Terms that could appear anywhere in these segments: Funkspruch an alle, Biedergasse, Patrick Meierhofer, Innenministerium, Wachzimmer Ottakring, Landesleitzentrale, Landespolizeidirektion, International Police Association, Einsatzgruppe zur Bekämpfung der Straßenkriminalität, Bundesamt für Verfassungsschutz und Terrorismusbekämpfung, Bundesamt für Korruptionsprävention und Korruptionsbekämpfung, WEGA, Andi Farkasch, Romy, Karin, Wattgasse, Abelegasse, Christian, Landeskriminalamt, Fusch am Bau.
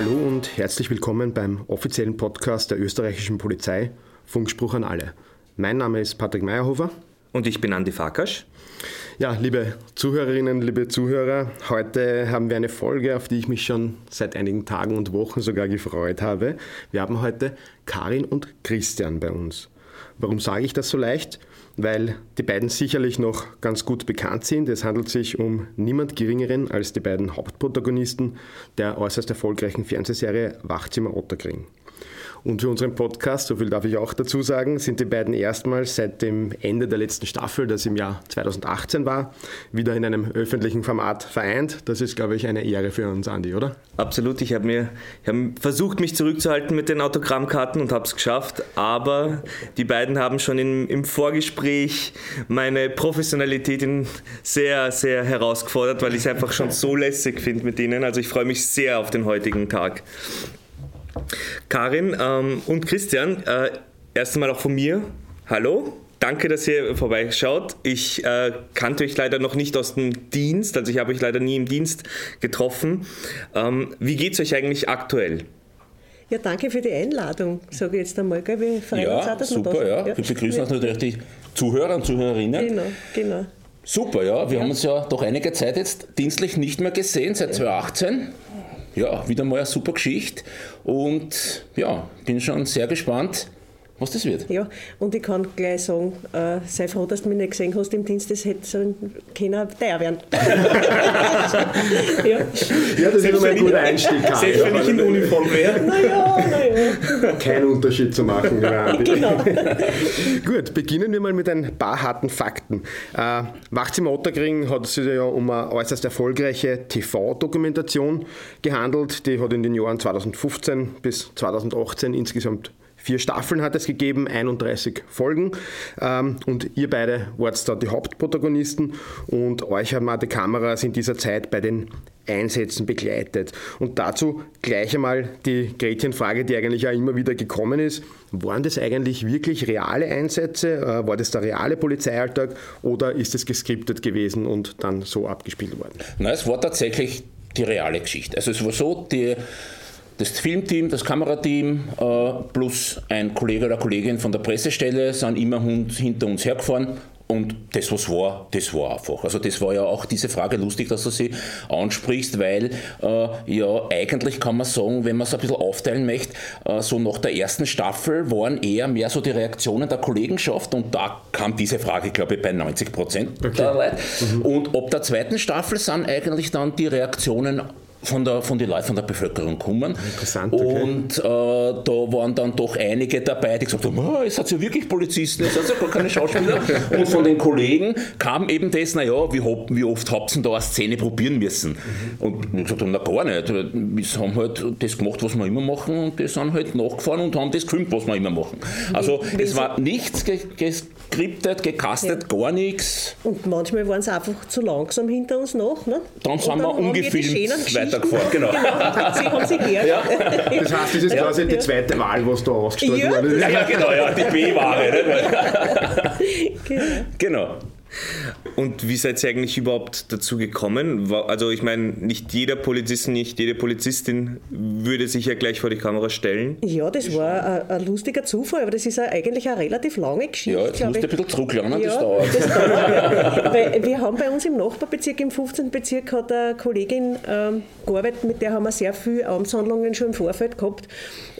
Hallo und herzlich willkommen beim offiziellen Podcast der österreichischen Polizei, Funkspruch an alle. Mein Name ist Patrick Meierhofer. Und ich bin Andi Farkasch. Ja, liebe Zuhörerinnen, liebe Zuhörer, heute haben wir eine Folge, auf die ich mich schon seit einigen Tagen und Wochen sogar gefreut habe. Wir haben heute Karin und Christian bei uns. Warum sage ich das so leicht? Weil die beiden sicherlich noch ganz gut bekannt sind. Es handelt sich um niemand Geringeren als die beiden Hauptprotagonisten der äußerst erfolgreichen Fernsehserie Wachzimmer Ottakring. Und für unseren Podcast, so viel darf ich auch dazu sagen, sind die beiden erstmals seit dem Ende der letzten Staffel, das im Jahr 2018 war, wieder in einem öffentlichen Format vereint. Das ist, glaube ich, eine Ehre für uns, Andi, oder? Absolut. Ich habe versucht, mich zurückzuhalten mit den Autogrammkarten und habe es geschafft. Aber die beiden haben schon im Vorgespräch meine Professionalität sehr, sehr herausgefordert, weil ich es einfach schon so lässig finde mit ihnen. Also ich freue mich sehr auf den heutigen Tag. Karin und Christian, erst einmal auch von mir, hallo, danke, dass ihr vorbeischaut. Ich kannte euch leider noch nicht aus dem Dienst, also ich habe euch leider nie im Dienst getroffen. Wie geht es euch eigentlich aktuell? Ja, danke für die Einladung, sage ich jetzt einmal. Gell? Wir freuen uns auch, dass wir da sind. Ja, super, ja. Wir begrüßen auch natürlich die Zuhörer und Zuhörerinnen. Genau. Super, ja, wir haben uns ja doch einige Zeit jetzt dienstlich nicht mehr gesehen, seit 2018. Ja, wieder mal eine super Geschichte und ja, bin schon sehr gespannt, was das wird. Ja, und ich kann gleich sagen, sei froh, dass du mich nicht gesehen hast im Dienst, das hätte so keiner teuer werden. Ja, das ist ein guter Einstieg. Selbst wenn ich in Uniform wäre. Naja. Kein Unterschied zu machen. Genau. Gut, beginnen wir mal mit ein paar harten Fakten. Wachzimmer Ottakring hat sich ja um eine äußerst erfolgreiche TV-Dokumentation gehandelt. Die hat in den Jahren 2015 bis 2018 insgesamt 4 Staffeln hat es gegeben, 31 Folgen und ihr beide wart da die Hauptprotagonisten und euch hat mal die Kameras in dieser Zeit bei den Einsätzen begleitet. Und dazu gleich einmal die Gretchenfrage, die eigentlich ja immer wieder gekommen ist. Waren das eigentlich wirklich reale Einsätze? War das der reale Polizeialltag oder ist es geskriptet gewesen und dann so abgespielt worden? Nein, es war tatsächlich die reale Geschichte. Also es war so, das Filmteam, das Kamerateam plus ein Kollege oder Kollegin von der Pressestelle sind immer hinter uns hergefahren und das, was war, das war einfach. Also das war ja auch diese Frage lustig, dass du sie ansprichst, weil ja eigentlich kann man sagen, wenn man es ein bisschen aufteilen möchte, so nach der ersten Staffel waren eher mehr so die Reaktionen der Kollegenschaft und da kam diese Frage, glaube ich, bei 90% der Leute. Mhm. Und ab der zweiten Staffel sind eigentlich dann die Reaktionen von den Leuten von der Bevölkerung kommen. Interessant, okay. Und da waren dann doch einige dabei, die gesagt haben, ihr seid ja wirklich Polizisten, ihr seid ja gar keine Schauspieler. Und von den Kollegen kam eben das, wie oft habt ihr da eine Szene probieren müssen? Und wir gesagt haben, na gar nicht. Wir haben halt das gemacht, was wir immer machen und die sind halt nachgefahren und haben das gefilmt, was wir immer machen. Also es war nichts geskriptet, gecastet, gar nichts. Und manchmal waren sie einfach zu langsam hinter uns nach. Ne? Dann sind wir ungefilmt weiter. Genau. Das heißt, das ist quasi die zweite Wahl, was da ausgestrahlt wurde. Ja, genau, ja, die B-Ware. Genau. Und wie seid ihr eigentlich überhaupt dazu gekommen? Also ich meine, nicht jeder Polizist, nicht jede Polizistin würde sich ja gleich vor die Kamera stellen. Ja, das war ein lustiger Zufall, aber das ist eigentlich eine relativ lange Geschichte. Ja, jetzt musst du ein bisschen zurücklernen, das dauert. Das dauert. Weil wir haben bei uns im Nachbarbezirk, im 15. Bezirk, hat eine Kollegin gearbeitet, mit der haben wir sehr viele Amtshandlungen schon im Vorfeld gehabt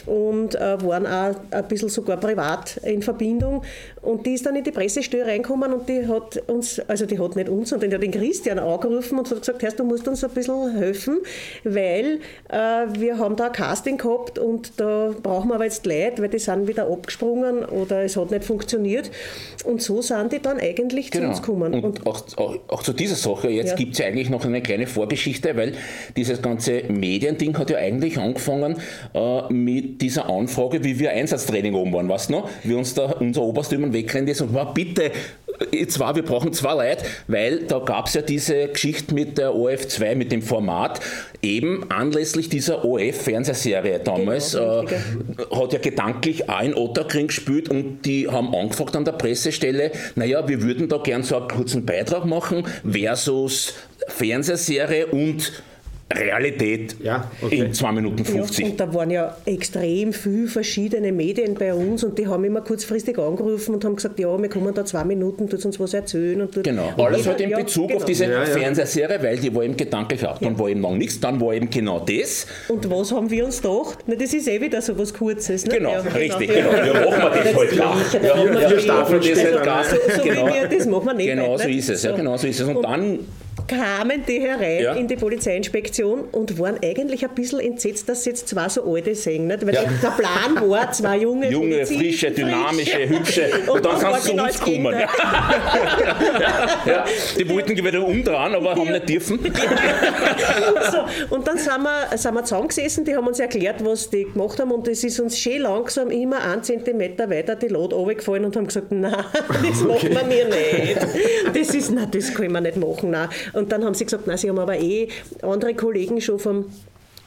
und waren auch ein bisschen sogar privat in Verbindung. Und die ist dann in die Pressestelle reingekommen und die hat uns, also die hat nicht uns, sondern die hat den Christian angerufen und hat gesagt, du musst uns ein bisschen helfen, weil wir haben da ein Casting gehabt und da brauchen wir aber jetzt Leute, weil die sind wieder abgesprungen oder es hat nicht funktioniert und so sind die dann eigentlich zu uns gekommen. Und auch zu dieser Sache, jetzt gibt es ja eigentlich noch eine kleine Vorgeschichte, weil dieses ganze Mediending hat ja eigentlich angefangen mit dieser Anfrage, wie wir Einsatztraining oben waren, weißt du noch? Wie uns da unser Oberst über den Weg rennt ist und war, bitte, wir brauchen 2 Leute, weil da gab es ja diese Geschichte mit der OF2, mit dem Format, eben anlässlich dieser OF-Fernsehserie damals, hat ja gedanklich auch in Ottakring gespielt und die haben angefragt an der Pressestelle, wir würden da gern so einen kurzen Beitrag machen versus Fernsehserie und Realität in 2 Minuten 50. Ja, und da waren ja extrem viele verschiedene Medien bei uns und die haben immer kurzfristig angerufen und haben gesagt, ja, wir kommen da 2 Minuten, tut uns was erzählen. Und genau, und alles halt in Bezug auf diese Fernsehserie, weil die war eben gedanklich auch, dann war eben lang nichts, dann war eben genau das. Und was haben wir uns gedacht? Na, das ist eh wieder so was Kurzes. Ne? Genau, ja, richtig, genau. Ja, machen wir das heute nach. Wir starten das halt gar nicht. Das machen wir nicht. Genau so ist es, ja, genau so ist es. Und dann kamen die herein in die Polizeiinspektion und waren eigentlich ein bisschen entsetzt, dass sie jetzt 2 so alte sehen. Nicht? Weil der Plan war, 2 junge, frische, dynamische, hübsche und dann kannst du zu uns kommen. Die wollten wieder umdrehen, aber haben nicht dürfen. So, und dann sind wir zusammengesessen, die haben uns erklärt, was die gemacht haben und es ist uns schön langsam immer 1 Zentimeter weiter die Lade runtergefallen und haben gesagt, nein, das machen wir mir nicht. Das können wir nicht machen, nein. Und dann haben sie gesagt, nein, sie haben aber andere Kollegen schon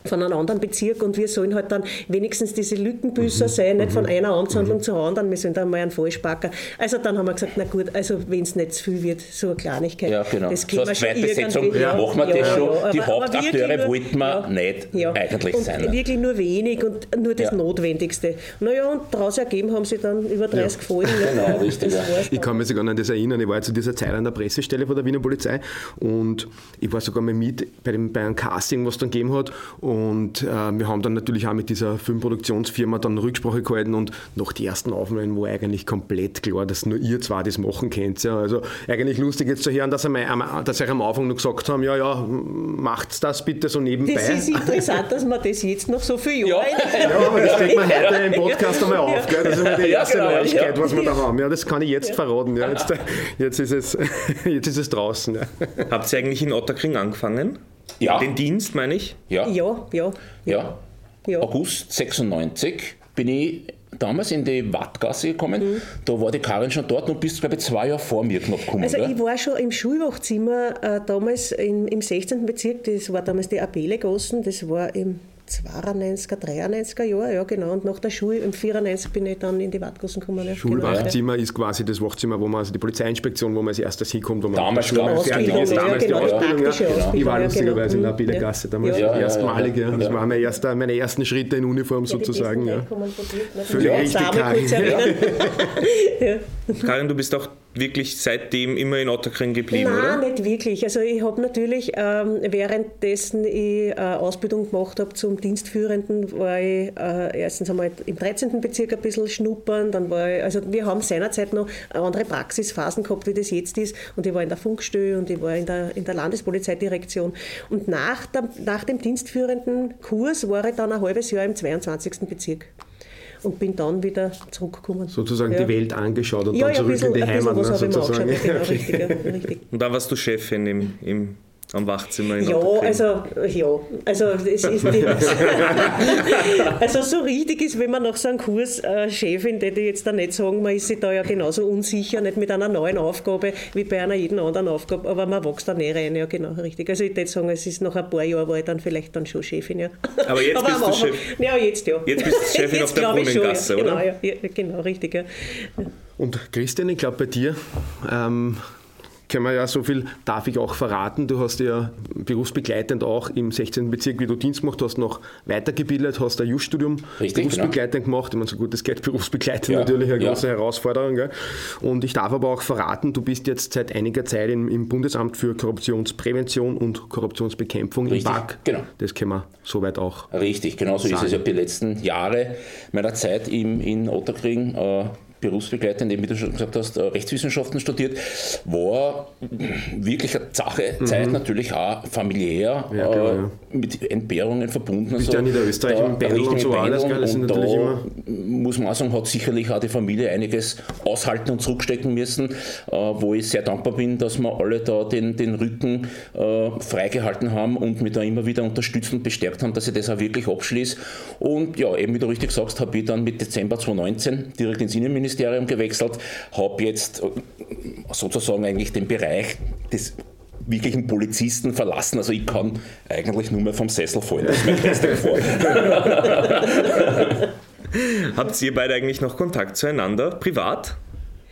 von einem anderen Bezirk und wir sollen halt dann wenigstens diese Lückenbüßer sein, nicht von einer Amtshandlung zur anderen, wir sind dann mal ein Vollspacker. Also dann haben wir gesagt, na gut, also wenn es nicht zu viel wird, so eine Kleinigkeit. Ja, genau. Das können wir schon irgendwie. Machen wir das schon. Die Hauptakteure wollten wir nicht eigentlich und sein. Wirklich nur wenig und nur das Notwendigste. Naja, und daraus ergeben haben sie dann über 30 Folgen. Genau, richtig. Ich kann mich sogar an das erinnern, ich war zu dieser Zeit an der Pressestelle von der Wiener Polizei und ich war sogar mal mit bei einem Casting, was es dann gegeben hat. Und wir haben dann natürlich auch mit dieser Filmproduktionsfirma dann Rücksprache gehalten und nach den ersten Aufnahmen war eigentlich komplett klar, dass nur ihr 2 das machen könnt. Ja. Also eigentlich lustig jetzt zu hören, dass sie am Anfang noch gesagt haben, macht das bitte so nebenbei. Das ist interessant, dass man das jetzt noch so viel Jahre... Ja, aber das fällt mir heute im Podcast einmal auf. Gell? Das ist immer die erste Neuigkeit, was wir da haben. Ja, das kann ich jetzt verraten. Ja. Jetzt ist es draußen. Ja. Habt ihr eigentlich in Ottakring angefangen? Ja. Den Dienst, meine ich? Ja. August 96 bin ich damals in die Wattgasse gekommen. Da war die Karin schon dort und bist, glaube ich, 2 Jahre vor mir knapp gekommen. Also ich war schon im Schulwachzimmer damals im 16. Bezirk, das war damals die Abelegasse, das war im 92er, 93er Jahr, ja genau. Und nach der Schule im 94 bin ich dann in die Wattgassen gekommen. Ja. Schulwachzimmer ist quasi das Wachzimmer, wo man also die Polizeiinspektion, wo man als erstes hinkommt, wo man damals fertig ist. Damals die Ausbildung. Ich war lustigerweise in der Biedergasse damals erstmalig. Das waren meine ersten Schritte in Uniform sozusagen. Völlig richtig, Karin. Karin, du bist auch wirklich seitdem immer in Ottakring geblieben, oder? Nein, nicht wirklich. Also ich habe natürlich, währenddessen ich Ausbildung gemacht habe zum Dienstführenden, war ich erstens einmal im 13. Bezirk ein bisschen schnuppern, dann war ich, also wir haben seinerzeit noch andere Praxisphasen gehabt, wie das jetzt ist, und ich war in der Funkstelle und ich war in der Landespolizeidirektion. Und nach dem dienstführenden Kurs war ich dann ein halbes Jahr im 22. Bezirk. Und bin dann wieder zurückgekommen. Sozusagen die Welt angeschaut und dann zurück in die Heimat. Ne, sozusagen. Richtig. Und dann warst du Chefin am Wachzimmer in Ottakring. Also es ist also so richtig ist, wenn man nach so einem Kurs Chefin, die jetzt da nicht sagen, man ist sich da ja genauso unsicher, nicht mit einer neuen Aufgabe wie bei einer jeden anderen Aufgabe, aber man wächst da nicht rein, ja genau, richtig. Also ich würde sagen, es ist nach ein paar Jahren war ich dann vielleicht dann schon Chefin, ja. Aber jetzt bist du Chefin. Ja, jetzt ja. Jetzt bist du Chefin auf der Brunnengasse, oder? Genau, genau, richtig, ja. Und Christian, ich glaube bei dir, können wir ja so viel, darf ich auch verraten, du hast ja berufsbegleitend auch im 16. Bezirk, wie du Dienst gemacht hast, noch weitergebildet, hast ein Jus-Studium berufsbegleitend gemacht. Ich meine, so gut es geht, berufsbegleitend natürlich eine große Herausforderung. Gell? Und ich darf aber auch verraten, du bist jetzt seit einiger Zeit im Bundesamt für Korruptionsprävention und Korruptionsbekämpfung im BAK. Genau. Das können wir soweit auch richtig, genau so ist es ja die letzten Jahre meiner Zeit in Ottakring. Berufsbegleitend, eben wie du schon gesagt hast, Rechtswissenschaften studiert, war wirklich eine zache Zeit, natürlich auch familiär, mit Entbehrungen verbunden. Bist ja in Niederösterreich, in Bern und so alles. Und da muss man auch sagen, hat sicherlich auch die Familie einiges aushalten und zurückstecken müssen, wo ich sehr dankbar bin, dass wir alle da den Rücken freigehalten haben und mich da immer wieder unterstützt und bestärkt haben, dass ich das auch wirklich abschließe. Und ja, eben wie du richtig sagst, habe ich dann mit Dezember 2019 direkt ins Innenministerium gewechselt, habe jetzt sozusagen eigentlich den Bereich des wirklichen Polizisten verlassen. Also ich kann eigentlich nur mehr vom Sessel fallen. Das ist mein bester Gefühl. Habt ihr beide eigentlich noch Kontakt zueinander, privat?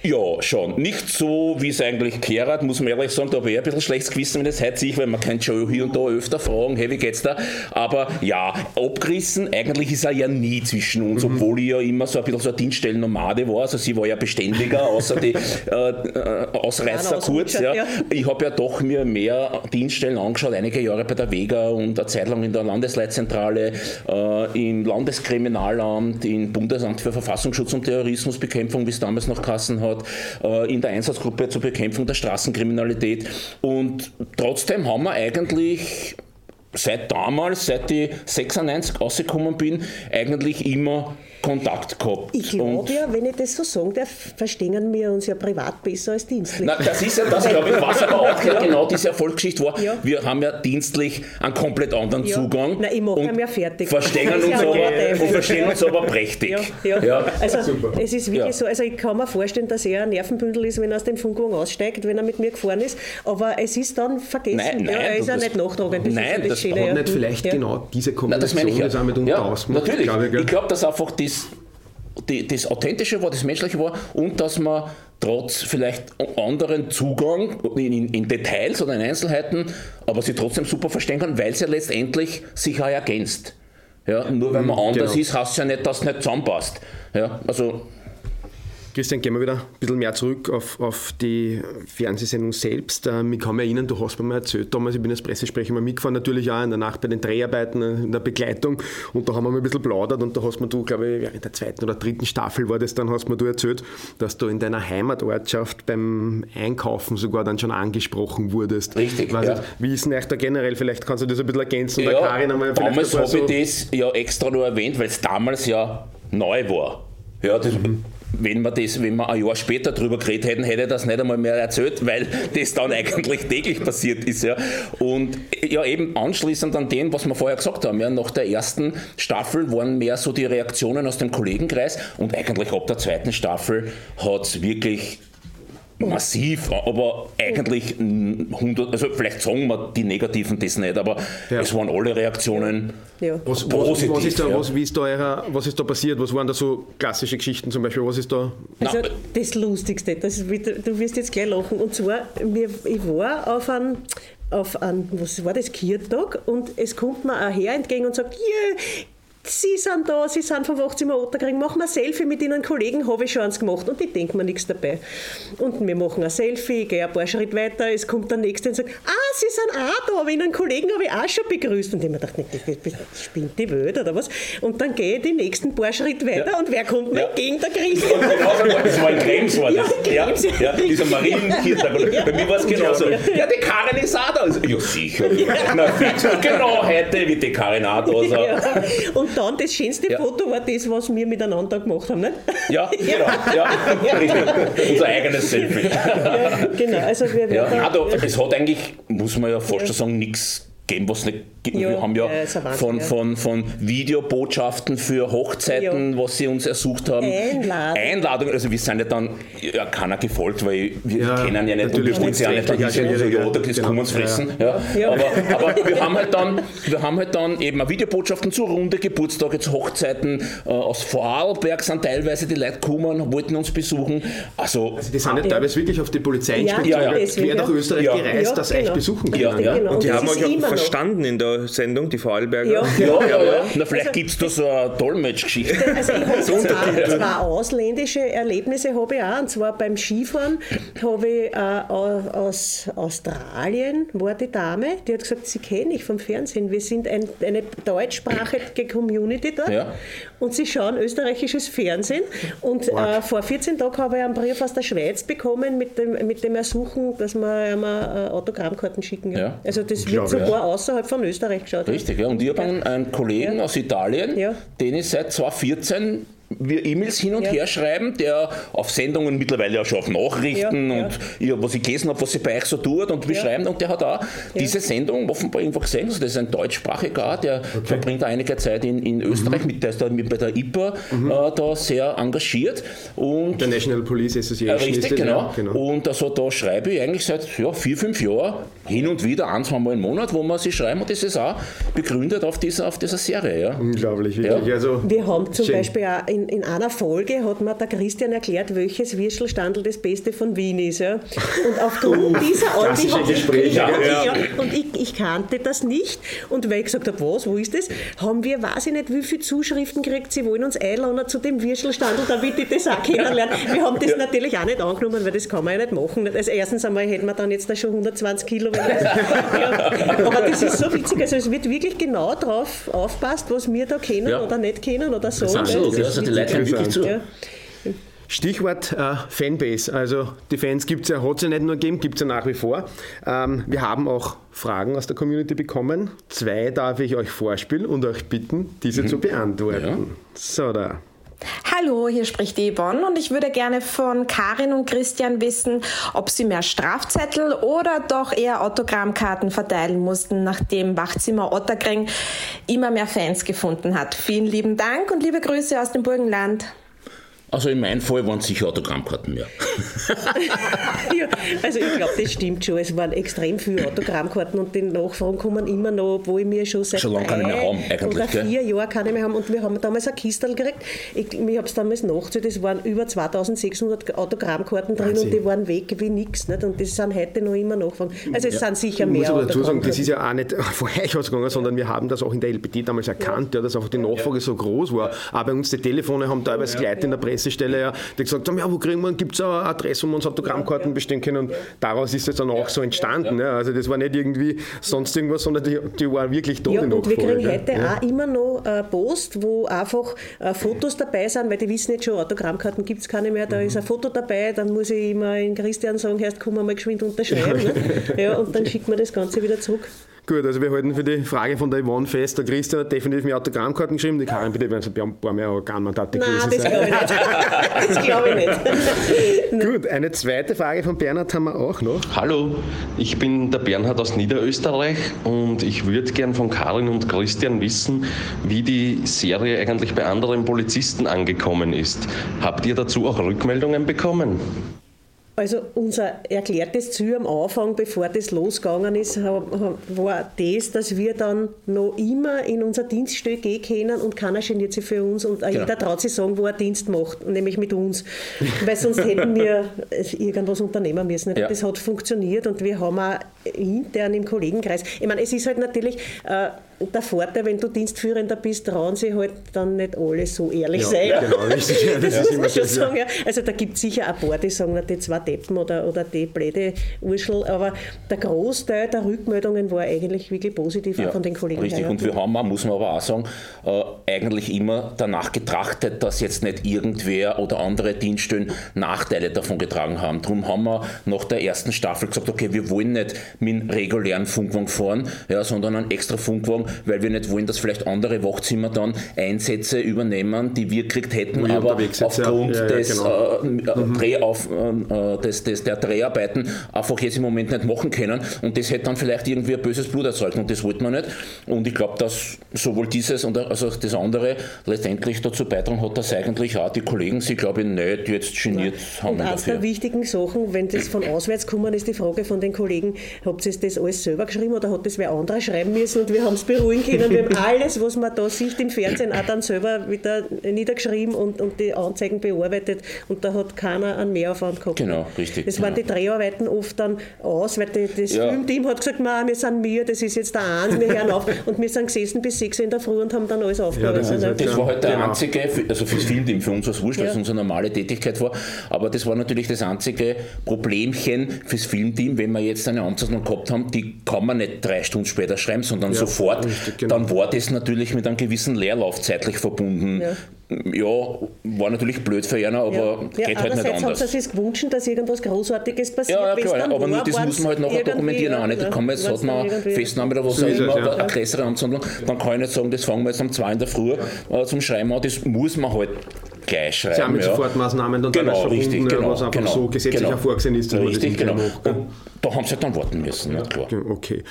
Ja, schon. Nicht so, wie es eigentlich gehört, muss man ehrlich sagen, da habe ich ein bisschen schlechtes Gewissen, wenn das heute sehe, weil man kann schon hier und da öfter fragen, hey, wie geht's da? Aber ja, abgerissen, eigentlich ist er ja nie zwischen uns, obwohl ich ja immer so ein bisschen so eine Dienststellennomade war, also sie war ja beständiger, außer die Ausreißer kurz. Ja. Ich habe ja doch mir mehr Dienststellen angeschaut, einige Jahre bei der WEGA und eine Zeit lang in der Landesleitzentrale, im Landeskriminalamt, im Bundesamt für Verfassungsschutz und Terrorismusbekämpfung, wie es damals noch geheißen hat, in der Einsatzgruppe zur Bekämpfung der Straßenkriminalität. Und trotzdem haben wir eigentlich seit damals, seit ich 96 rausgekommen bin, eigentlich immer Kontakt gehabt. Ich glaube ja, wenn ich das so sagen darf, verstehen wir uns ja privat besser als dienstlich. Na, das ist ja das, glaube ich, was aber auch genau diese Erfolgsgeschichte war. Ja. Wir haben ja dienstlich einen komplett anderen Zugang. Na, ich mache ja fertig. Verstehen uns aber prächtig. Ja. Ja. Also, super. Es ist wirklich so, also ich kann mir vorstellen, dass er ein Nervenbündel ist, wenn er aus dem Funkwagen aussteigt, wenn er mit mir gefahren ist, aber es ist dann vergessen. Nein, er ist auch nicht nachtragend. Nein, das hat nicht vielleicht genau diese Kombination, das auch mitunter ausmacht. Natürlich. Ich glaube, dass einfach das Authentische war, das Menschliche war und dass man trotz vielleicht anderen Zugang in Details oder in Einzelheiten, aber sie trotzdem super verstehen kann, weil es ja letztendlich sich auch ergänzt. Ja, nur wenn man anders ist, heißt es ja nicht, dass es nicht zusammenpasst. Ja, also Christian, gehen wir wieder ein bisschen mehr zurück auf die Fernsehsendung selbst. Ich kann mich erinnern, du hast mir erzählt damals, ich bin als Pressesprecher mal mitgefahren, natürlich auch in der Nacht bei den Dreharbeiten, in der Begleitung, und da haben wir mal ein bisschen plaudert und da hast mir du, glaube ich, in der zweiten oder dritten Staffel war das, dann hast mir du erzählt, dass du in deiner Heimatortschaft beim Einkaufen sogar dann schon angesprochen wurdest. Richtig, Wie ist denn euch da generell, vielleicht kannst du das ein bisschen ergänzen. Ja, Karin, damals habe ich das ja extra nur erwähnt, weil es damals ja neu war. Ja, das... Wenn wir ein Jahr später drüber geredet hätten, hätte ich das nicht einmal mehr erzählt, weil das dann eigentlich täglich passiert ist. Ja. Und ja, eben anschließend an dem, was wir vorher gesagt haben. Ja, nach der ersten Staffel waren mehr so die Reaktionen aus dem Kollegenkreis und eigentlich ab der zweiten Staffel hat es wirklich massiv, aber eigentlich 100, also vielleicht sagen wir die Negativen das nicht, aber es waren alle Reaktionen positiv. Was ist da passiert? Was waren da so klassische Geschichten zum Beispiel? Was ist da? Also das Lustigste, du wirst jetzt gleich lachen, und zwar, ich war auf einen, was war das, Kirtag, und es kommt mir ein Herr entgegen und sagt, Sie sind da, Sie sind vom Wachzimmer Ottakring, machen wir ein Selfie mit Ihnen, Kollegen, habe ich schon eins gemacht und ich denke mir nichts dabei. Und wir machen ein Selfie, ich gehe ein paar Schritte weiter, es kommt der Nächste und sagt, Sie sind auch da, aber Ihren Kollegen habe ich auch schon begrüßt. Und ich mir dachte, spinnt die Welt oder was? Und dann gehe ich die nächsten paar Schritte weiter und wer kommt mir entgegen? Der Christian. Das war in Krems, war das? Ja, dieser Marienkirtag. Bei mir war es genauso. Ja, die Karin ist auch da. Ja, sicher. Na, fix. Genau, heute wird die Karin auch da sein. Und dann das schönste Foto war das, was wir miteinander gemacht haben, nicht? Ja, genau. Unser eigenes Selfie. Ja, genau. Also es hat eigentlich, muss man ja fast sagen, nichts geben, was nicht gibt. Wir haben von Videobotschaften für Hochzeiten, was sie uns ersucht haben. Einladung. Also wir sind ja dann keiner gefolgt, weil wir kennen ja nicht, und wir wollen sie auch nicht, das kann man uns fressen. Ja. Aber wir haben halt dann eben Videobotschaften zu Runde, Geburtstage, zu Hochzeiten. Aus Vorarlberg sind teilweise die Leute gekommen, wollten uns besuchen. Also die sind ja teilweise wirklich auf die Polizeiinspektion quer nach Österreich gereist, dass euch besuchen können. Und die haben euch verstanden in der Sendung, die Vorarlberger. Ja. Na, vielleicht gibt es da so eine Dolmetschgeschichte. Also ich habe zwei ausländische Erlebnisse habe ich auch, und zwar beim Skifahren habe ich aus Australien war die Dame, die hat gesagt, sie kenne ich vom Fernsehen, wir sind eine deutschsprachige Community dort und sie schauen österreichisches Fernsehen und vor 14 Tagen habe ich einen Brief aus der Schweiz bekommen mit dem Ersuchen, dass wir einmal Autogrammkarten schicken. Ja. Also das wird sogar außerhalb von Österreich geschaut. Richtig, und ich habe einen Kollegen aus Italien, den ich seit 2014 wir E-Mails hin und her schreiben, der auf Sendungen mittlerweile auch schon auf Nachrichten und was ich gelesen habe, was sie bei euch so tut und beschreiben, und der hat auch diese Sendung offenbar irgendwo gesehen. Also das ist ein deutschsprachiger, der verbringt einige Zeit in Österreich mit, der ist da bei der IPA da sehr engagiert. Und International Police Association. Richtig, genau. Und also da schreibe ich eigentlich seit 4-5 Jahren hin und wieder, ein, zweimal im Monat, wo man sie schreiben, und das ist auch begründet auf dieser Serie. Ja. Unglaublich, wirklich. Ja. Also, wir haben zum Beispiel auch in einer Folge, hat mir der Christian erklärt, welches Würstelstandl das Beste von Wien ist. Ja. Und aufgrund dieser Andi habe ich und ich kannte das nicht, und weil ich gesagt habe, was, wo ist das, haben wir, weiß ich nicht, wie viele Zuschriften gekriegt, sie wollen uns einladen zu dem Würstelstandl, damit ich das auch kennenlernen. Wir haben das natürlich auch nicht angenommen, weil das kann man ja nicht machen. Also erstens einmal hätten wir dann jetzt da schon 120 Kilo. Ja, aber das ist so witzig, also es wird wirklich genau drauf aufpasst, was wir da kennen oder nicht kennen oder so. Das so, das also die Leute hören wirklich zu. Ja. Stichwort Fanbase, also die Fans gibt's ja, hat es ja nicht nur gegeben, gibt es ja nach wie vor. Wir haben auch Fragen aus der Community bekommen. 2 darf ich euch vorspielen und euch bitten, diese zu beantworten. Ja. So, da. Hallo, hier spricht die Yvonne und ich würde gerne von Karin und Christian wissen, ob sie mehr Strafzettel oder doch eher Autogrammkarten verteilen mussten, nachdem Wachzimmer Ottakring immer mehr Fans gefunden hat. Vielen lieben Dank und liebe Grüße aus dem Burgenland. Also in meinem Fall waren es sicher Autogrammkarten mehr. Ja, also ich glaube, das stimmt schon. Es waren extrem viele Autogrammkarten und die Nachfragen kommen immer noch, obwohl ich mir schon seit so lange keine mehr haben, oder 4 Jahren keine mehr haben. Und wir haben damals ein Kistel gekriegt. Ich habe es damals nachgezählt, es waren über 2600 Autogrammkarten drin, Wahnsinn. Und die waren weg wie nichts. Nicht? Und das sind heute noch immer Nachfragen. Also es sind sicher mehr. Ich muss aber dazu sagen, das ist ja auch nicht vor euch ausgegangen, sondern wir haben das auch in der LPT damals erkannt, dass auch die Nachfrage so groß war. Aber bei uns die Telefone haben teilweise Leute in der Presse Stelle, die gesagt haben, ja, wo kriegen wir, gibt es eine Adresse, wo wir uns Autogrammkarten bestellen können, und daraus ist es dann auch so entstanden. Ja. Also das war nicht irgendwie sonst irgendwas, sondern die waren wirklich da. Ja, und wir kriegen heute auch immer noch Post, wo einfach Fotos dabei sind, weil die wissen jetzt schon, Autogrammkarten gibt es keine mehr, da ist ein Foto dabei, dann muss ich immer in Christian sagen, heißt, komm mal geschwind unterschreiben. Ne? Ja, und dann schickt man das Ganze wieder zurück. Gut, also wir halten für die Frage von der Yvonne fest, der Christian hat definitiv mehr Autogrammkarten geschrieben, die Karin bitte, wenn es ein paar mehr Organmandate gewesen sind. Nein, das glaube ich nicht. Gut, eine zweite Frage von Bernhard haben wir auch noch. Hallo, ich bin der Bernhard aus Niederösterreich und ich würde gern von Karin und Christian wissen, wie die Serie eigentlich bei anderen Polizisten angekommen ist. Habt ihr dazu auch Rückmeldungen bekommen? Also unser erklärtes Ziel am Anfang, bevor das losgegangen ist, war das, dass wir dann noch immer in unser Dienststelle gehen können und keiner geniert sich für uns und jeder traut sich sagen, wo er Dienst macht, nämlich mit uns, weil sonst hätten wir irgendwas unternehmen müssen. Ja. Das hat funktioniert und wir haben auch intern im Kollegenkreis, ich meine, es ist halt natürlich... der Vorteil, wenn du Dienstführender bist, trauen sie halt dann nicht alle so ehrlich sein. Ja, genau, richtig. Das muss man schon sagen. Ja. Also da gibt es sicher ein paar, die sagen, die 2 Deppen oder die blöde Urschel, aber der Großteil der Rückmeldungen war eigentlich wirklich positiv von den Kollegen. Richtig, und wir haben, muss man aber auch sagen, eigentlich immer danach getrachtet, dass jetzt nicht irgendwer oder andere Dienststellen Nachteile davon getragen haben. Darum haben wir nach der ersten Staffel gesagt, okay, wir wollen nicht mit einem regulären Funkwagen fahren, sondern einen extra Funkwagen, weil wir nicht wollen, dass vielleicht andere Wachzimmer dann Einsätze übernehmen, die wir gekriegt hätten, wir aber aufgrund der Dreharbeiten einfach jetzt im Moment nicht machen können, und das hätte dann vielleicht irgendwie ein böses Blut erzeugt, und das wollten wir nicht, und ich glaube, dass sowohl dieses und also das andere letztendlich dazu beitragen hat, dass eigentlich auch die Kollegen sich, glaube ich, nicht jetzt geniert haben dafür. Und eines der wichtigen Sachen, wenn das von auswärts kommen, ist die Frage von den Kollegen, habt ihr das alles selber geschrieben oder hat das wer anderer schreiben müssen, und wir haben es beruhigen können. Wir haben alles, was man da sieht im Fernsehen, auch dann selber wieder niedergeschrieben und die Anzeigen bearbeitet, und da hat keiner einen Mehraufwand gehabt. Genau, richtig. Das waren die Dreharbeiten oft dann aus, weil das Filmteam hat gesagt, wir sind wir, das ist jetzt der Eins, wir hören auf, und wir sind gesessen bis 6 in der Früh und haben dann alles aufgearbeitet. Das war halt der einzige, also fürs Filmteam, für uns was wurscht, weil es unsere normale Tätigkeit war, aber das war natürlich das einzige Problemchen fürs Filmteam, wenn wir jetzt eine Anzeige gehabt haben, die kann man nicht 3 Stunden später schreiben, sondern sofort. Richtig, genau. Dann war das natürlich mit einem gewissen Leerlauf zeitlich verbunden. Ja, war natürlich blöd für einer, aber geht halt nicht anders. Andererseits haben sie sich gewünscht, dass irgendwas Großartiges passiert. Ja, klar, aber nur das muss man halt nachher dokumentieren. Auch nicht. Da kann man jetzt, hat man eine Festnahme oder was auch immer, eine größere Ansammlung, dann kann ich nicht sagen, das fangen wir jetzt um 2 in der Früh zum Schreiben an. Das muss man halt gleich schreiben. Sie haben mit Sofortmaßnahmen dann was einfach so gesetzlich vorgesehen ist. Richtig, genau. Da haben sie halt dann warten müssen, ja, klar. Okay.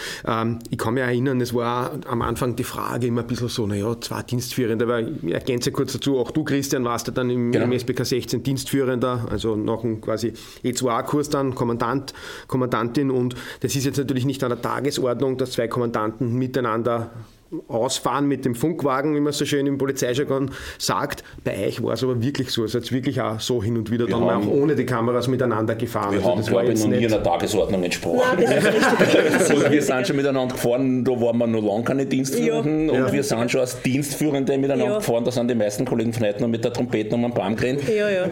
Ich kann mich erinnern, es war am Anfang die Frage immer ein bisschen so, naja, zwei Dienstführende, aber ich ergänze kurz dazu, auch du, Christian, warst ja dann im SBK 16 Dienstführender, also nach einem quasi E2A-Kurs dann, Kommandant, Kommandantin, und das ist jetzt natürlich nicht an der Tagesordnung, dass zwei Kommandanten miteinander ausfahren mit dem Funkwagen, wie man so schön im Polizeijargon sagt. Bei euch war es aber wirklich so. Es hat wirklich auch so hin und wieder wir dann mal auch ohne die Kameras miteinander gefahren. Wir also haben, das glaube ich, noch nie einer Tagesordnung entsprochen. Nein, also wir sind schon miteinander gefahren, da waren wir noch lange keine Dienstführenden, und wir sind schon als Dienstführende miteinander gefahren, da sind die meisten Kollegen von heute noch mit der Trompete um den Baum gerannt.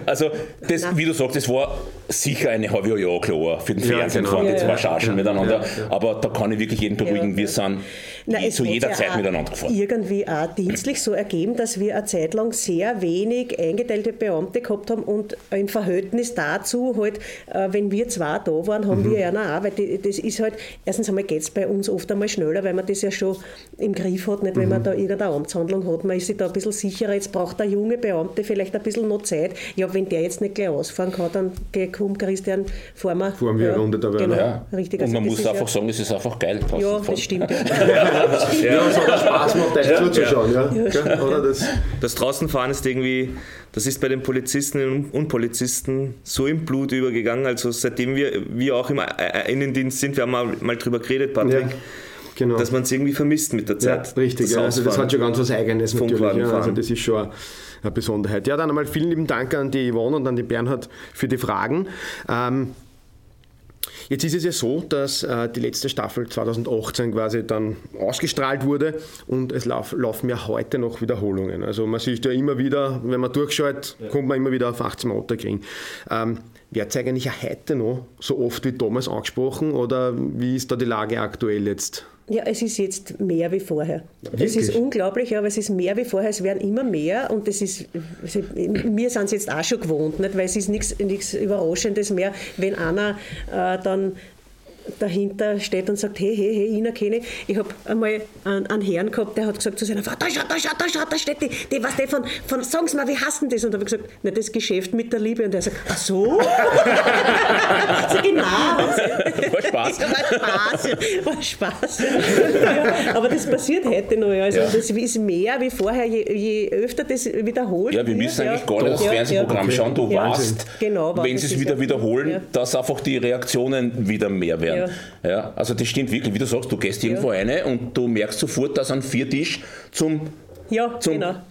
Also, das, wie du sagst, das war sicher eine halbe Jahr klar. Für den Fernsehen fahren die zwei Chargen miteinander. Aber da kann ich wirklich jeden beruhigen. Wir sind zu jeder Zeit miteinander gefahren. Irgendwie auch dienstlich so ergeben, dass wir eine Zeit lang sehr wenig eingeteilte Beamte gehabt haben, und im Verhältnis dazu halt, wenn wir zwei da waren, haben wir einer auch, weil das ist halt, erstens einmal geht es bei uns oft einmal schneller, weil man das ja schon im Griff hat, nicht wenn man da irgendeine Amtshandlung hat, man ist sich da ein bisschen sicherer, jetzt braucht der junge Beamte vielleicht ein bisschen noch Zeit, ja, wenn der jetzt nicht gleich ausfahren kann, dann komm Christian, fahren wir eine Runde dabei. Genau, richtig. Und also man muss einfach sagen, das ist einfach geil. Ja, das stimmt. Oder Spaß macht, euch zuzuschauen. Ja. Oder das Draußenfahren ist irgendwie, das ist bei den Polizistinnen und Polizisten so im Blut übergegangen. Also seitdem wir auch im Innendienst sind, wir haben mal drüber geredet, Patrick, dass man es irgendwie vermisst mit der Zeit. Ja, richtig, also das hat schon ganz was Eigenes natürlich. Ja, also das ist schon eine Besonderheit. Ja, dann einmal vielen lieben Dank an die Yvonne und an die Bernhard für die Fragen. Jetzt ist es ja so, dass die letzte Staffel 2018 quasi dann ausgestrahlt wurde, und es laufen ja heute noch Wiederholungen. Also man sieht ja immer wieder, wenn man durchschaut, kommt man immer wieder auf Wachzimmer Ottakring. Wird es eigentlich auch heute noch so oft wie damals angesprochen, oder wie ist da die Lage aktuell jetzt? Ja, es ist jetzt mehr wie vorher. Wirklich? Es ist unglaublich, aber es ist mehr wie vorher. Es werden immer mehr, und das ist, wir sind es jetzt auch schon gewohnt, nicht? Weil es ist nichts Überraschendes mehr, wenn einer dann dahinter steht und sagt, hey, ihn erkenne ich. Ich habe einmal einen Herrn gehabt, der hat gesagt zu seiner Frau, da steht die was der von sagen Sie mal, wie heißt denn das? Und da habe ich gesagt, na, das Geschäft mit der Liebe. Und er sagt, ach so? So genau. War Spaß. Ja, aber das passiert heute noch. Also das ist mehr wie vorher, je öfter das wiederholt. Ja, wir müssen eigentlich gar nicht das Fernsehprogramm schauen. Du weißt, wenn sie es wieder wiederholen, dass einfach die Reaktionen wieder mehr werden. Ja, also das stimmt wirklich, wie du sagst, du gehst irgendwo rein und du merkst sofort, dass an Viertisch zum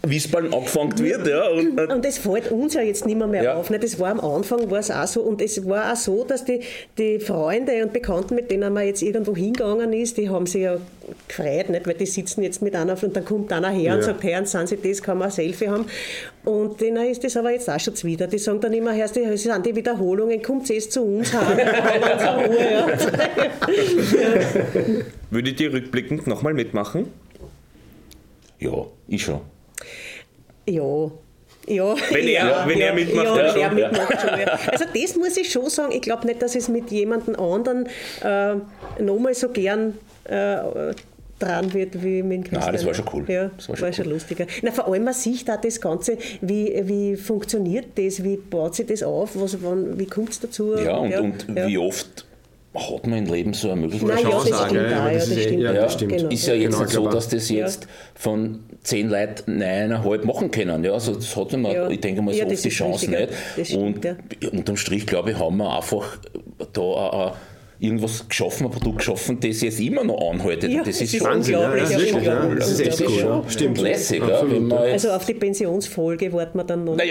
Wiesballen angefangen wird. Ja, und das fällt uns ja jetzt nicht mehr auf. Nicht? Das war am Anfang war es auch so, und es war auch so, dass die Freunde und Bekannten, mit denen man jetzt irgendwo hingegangen ist, die haben sich ja gefreut, nicht? Weil die sitzen jetzt mit einer, und dann kommt einer her und sagt, Herrn, sind Sie das, kann man ein Selfie haben. Und denen ist das aber jetzt auch schon wieder. Die sagen dann immer, Herr, das sind die Wiederholungen, kommt es zu uns, haben wir Ruhe. Würdet ihr rückblickend nochmal mitmachen? Ja, ich schon. Ja. Wenn er mitmacht, schon. Also das muss ich schon sagen. Ich glaube nicht, dass ich es mit jemandem anderen nochmal so gern dran wird wie mit Christian. Nein, das war schon cool. Ja, das war schon lustiger. Na, vor allem man sieht da das Ganze, wie funktioniert das, wie baut sich das auf, wie kommt es dazu? Ja, und wie oft hat man im Leben so eine Möglichkeit? Das stimmt. Ist ja jetzt nicht so, dass das jetzt von 10 Leuten 9,5 machen können. Ja, also das hat man, ich denke mal, so oft die Chance nicht. Stimmt, unterm Strich, glaube ich, haben wir einfach da irgendwas geschaffen, ein Produkt geschaffen, das jetzt immer noch anhält. Ja, das ist schon unglaublich. Das ist echt cool. Stimmt. Lässig. Also auf die Pensionsfolge warten wir dann noch. Wir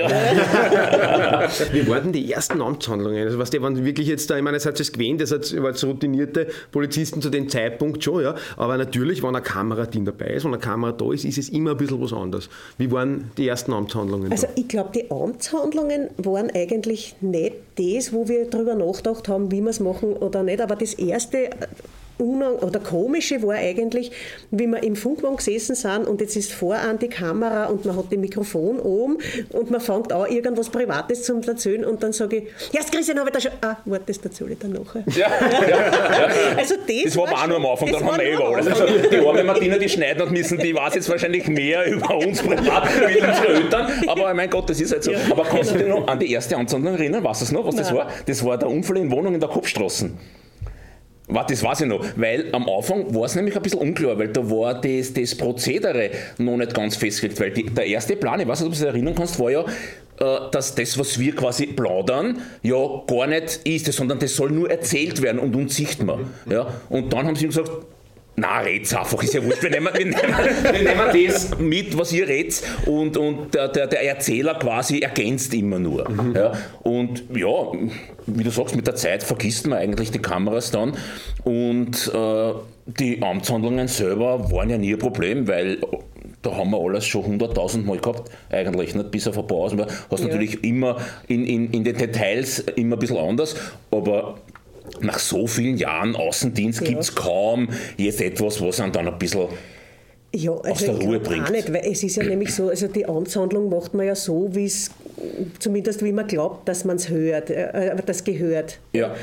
warten die ersten Amtshandlungen. Also was die waren wirklich jetzt da, ich meine, das hat es gewähnt, das waren so routinierte Polizisten zu dem Zeitpunkt schon, ja. Aber natürlich, wenn eine Kamerateam dabei ist, wenn eine Kamera da ist, ist es immer ein bisschen was anderes. Wie waren die ersten Amtshandlungen? Also ich glaube, die Amtshandlungen waren eigentlich nicht das, wo wir drüber nachgedacht haben, wie wir es machen oder nicht. Aber das erste oder Komische war eigentlich, wie wir im Funkwagen gesessen sind und jetzt ist voran die Kamera und man hat die Mikrofon oben und man fängt an, irgendwas Privates zu erzählen und dann sage ich, ja, Christian, habe ich da schon, warte, das erzähle ich dann nachher. Ja. Also das war auch nur am Anfang, dann haben wir alles. Die arme Martina, die schneiden und missen, die weiß jetzt wahrscheinlich mehr über uns privat wie unsere Eltern, aber mein Gott, das ist halt so. Ja. Aber kannst du dich noch an die erste Anzündung erinnern, weißt du es noch, was das war? Das war der Unfall in Wohnung in der Kopfstraße. Das weiß ich noch, weil am Anfang war es nämlich ein bisschen unklar, weil da war das Prozedere noch nicht ganz festgelegt, weil der erste Plan, ich weiß nicht, ob du dich erinnern kannst, war ja, dass das, was wir quasi plaudern, ja gar nicht ist, sondern das soll nur erzählt werden und uns sieht man. Ja? Und dann haben sie ihm gesagt, na, red's einfach, ist ja wurscht, wir nehmen das mit, was ihr redet und der Erzähler quasi ergänzt immer nur. Mhm. Ja, und ja, wie du sagst, mit der Zeit vergisst man eigentlich die Kameras dann und die Amtshandlungen selber waren ja nie ein Problem, weil da haben wir alles schon 100.000 Mal gehabt, eigentlich, nicht? Bis auf ein paar Ausnahmen. Hast natürlich immer in den Details immer ein bisschen anders, aber nach so vielen Jahren Außendienst gibt es kaum jetzt etwas, was einen dann ein bisschen aus der Ruhe bringt. Auch nicht, weil es ist ja nämlich so, also die Amtshandlung macht man ja so, wie es, zumindest wie man glaubt, dass man es hört, das gehört. Ja.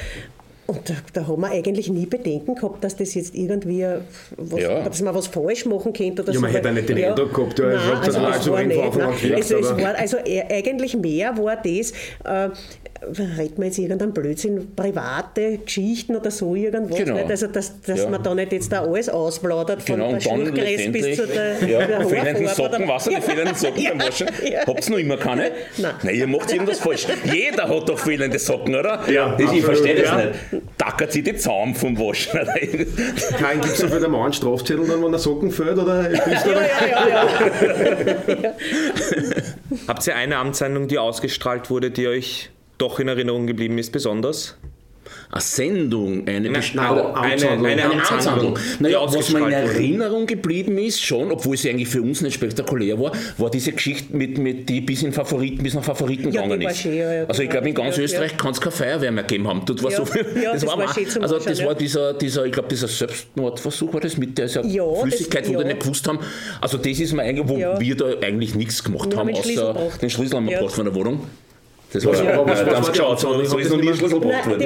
Und da haben wir eigentlich nie Bedenken gehabt, dass das jetzt irgendwie, dass man was falsch machen könnte oder so. Man hätte auch nicht den Eindruck gehabt, also eigentlich mehr war das, redet man jetzt irgendeinen Blödsinn, private Geschichten oder so irgendwas, nicht? Also dass man da nicht jetzt da alles ausplaudert, von der Schulgress bis zu der fehlenden Socken, was die fehlenden Socken beim Waschen? Habt ihr noch immer keine? Nein, ihr macht irgendwas falsch. Jeder hat doch fehlende Socken, oder? Ja, ich verstehe das nicht. Tackert sich die Zaum vom Waschen. Kein gibt es auf der Mann einen Strafzettel, dann, wenn der Socken fällt, oder? Ja. Habt ihr eine Amtssendung, die ausgestrahlt wurde, die euch doch in Erinnerung geblieben ist, besonders? Eine Sendung, eine Amtshandlung. Was mir in Erinnerung geblieben ist, schon, obwohl sie eigentlich für uns nicht spektakulär war, war diese Geschichte, mit die bis nach Favoriten gegangen ist. Schön, also ich glaube, in ganz Österreich kann es keine Feuerwehr mehr gegeben haben. Das war so viel. Das war dieser, ich glaube, dieser Selbstmordversuch war das mit dieser Flüssigkeit, wo wir nicht gewusst haben. Also das ist mir eigentlich, wo wir da eigentlich nichts gemacht haben, außer den Schlüssel haben wir gebracht von der Wohnung. Das war die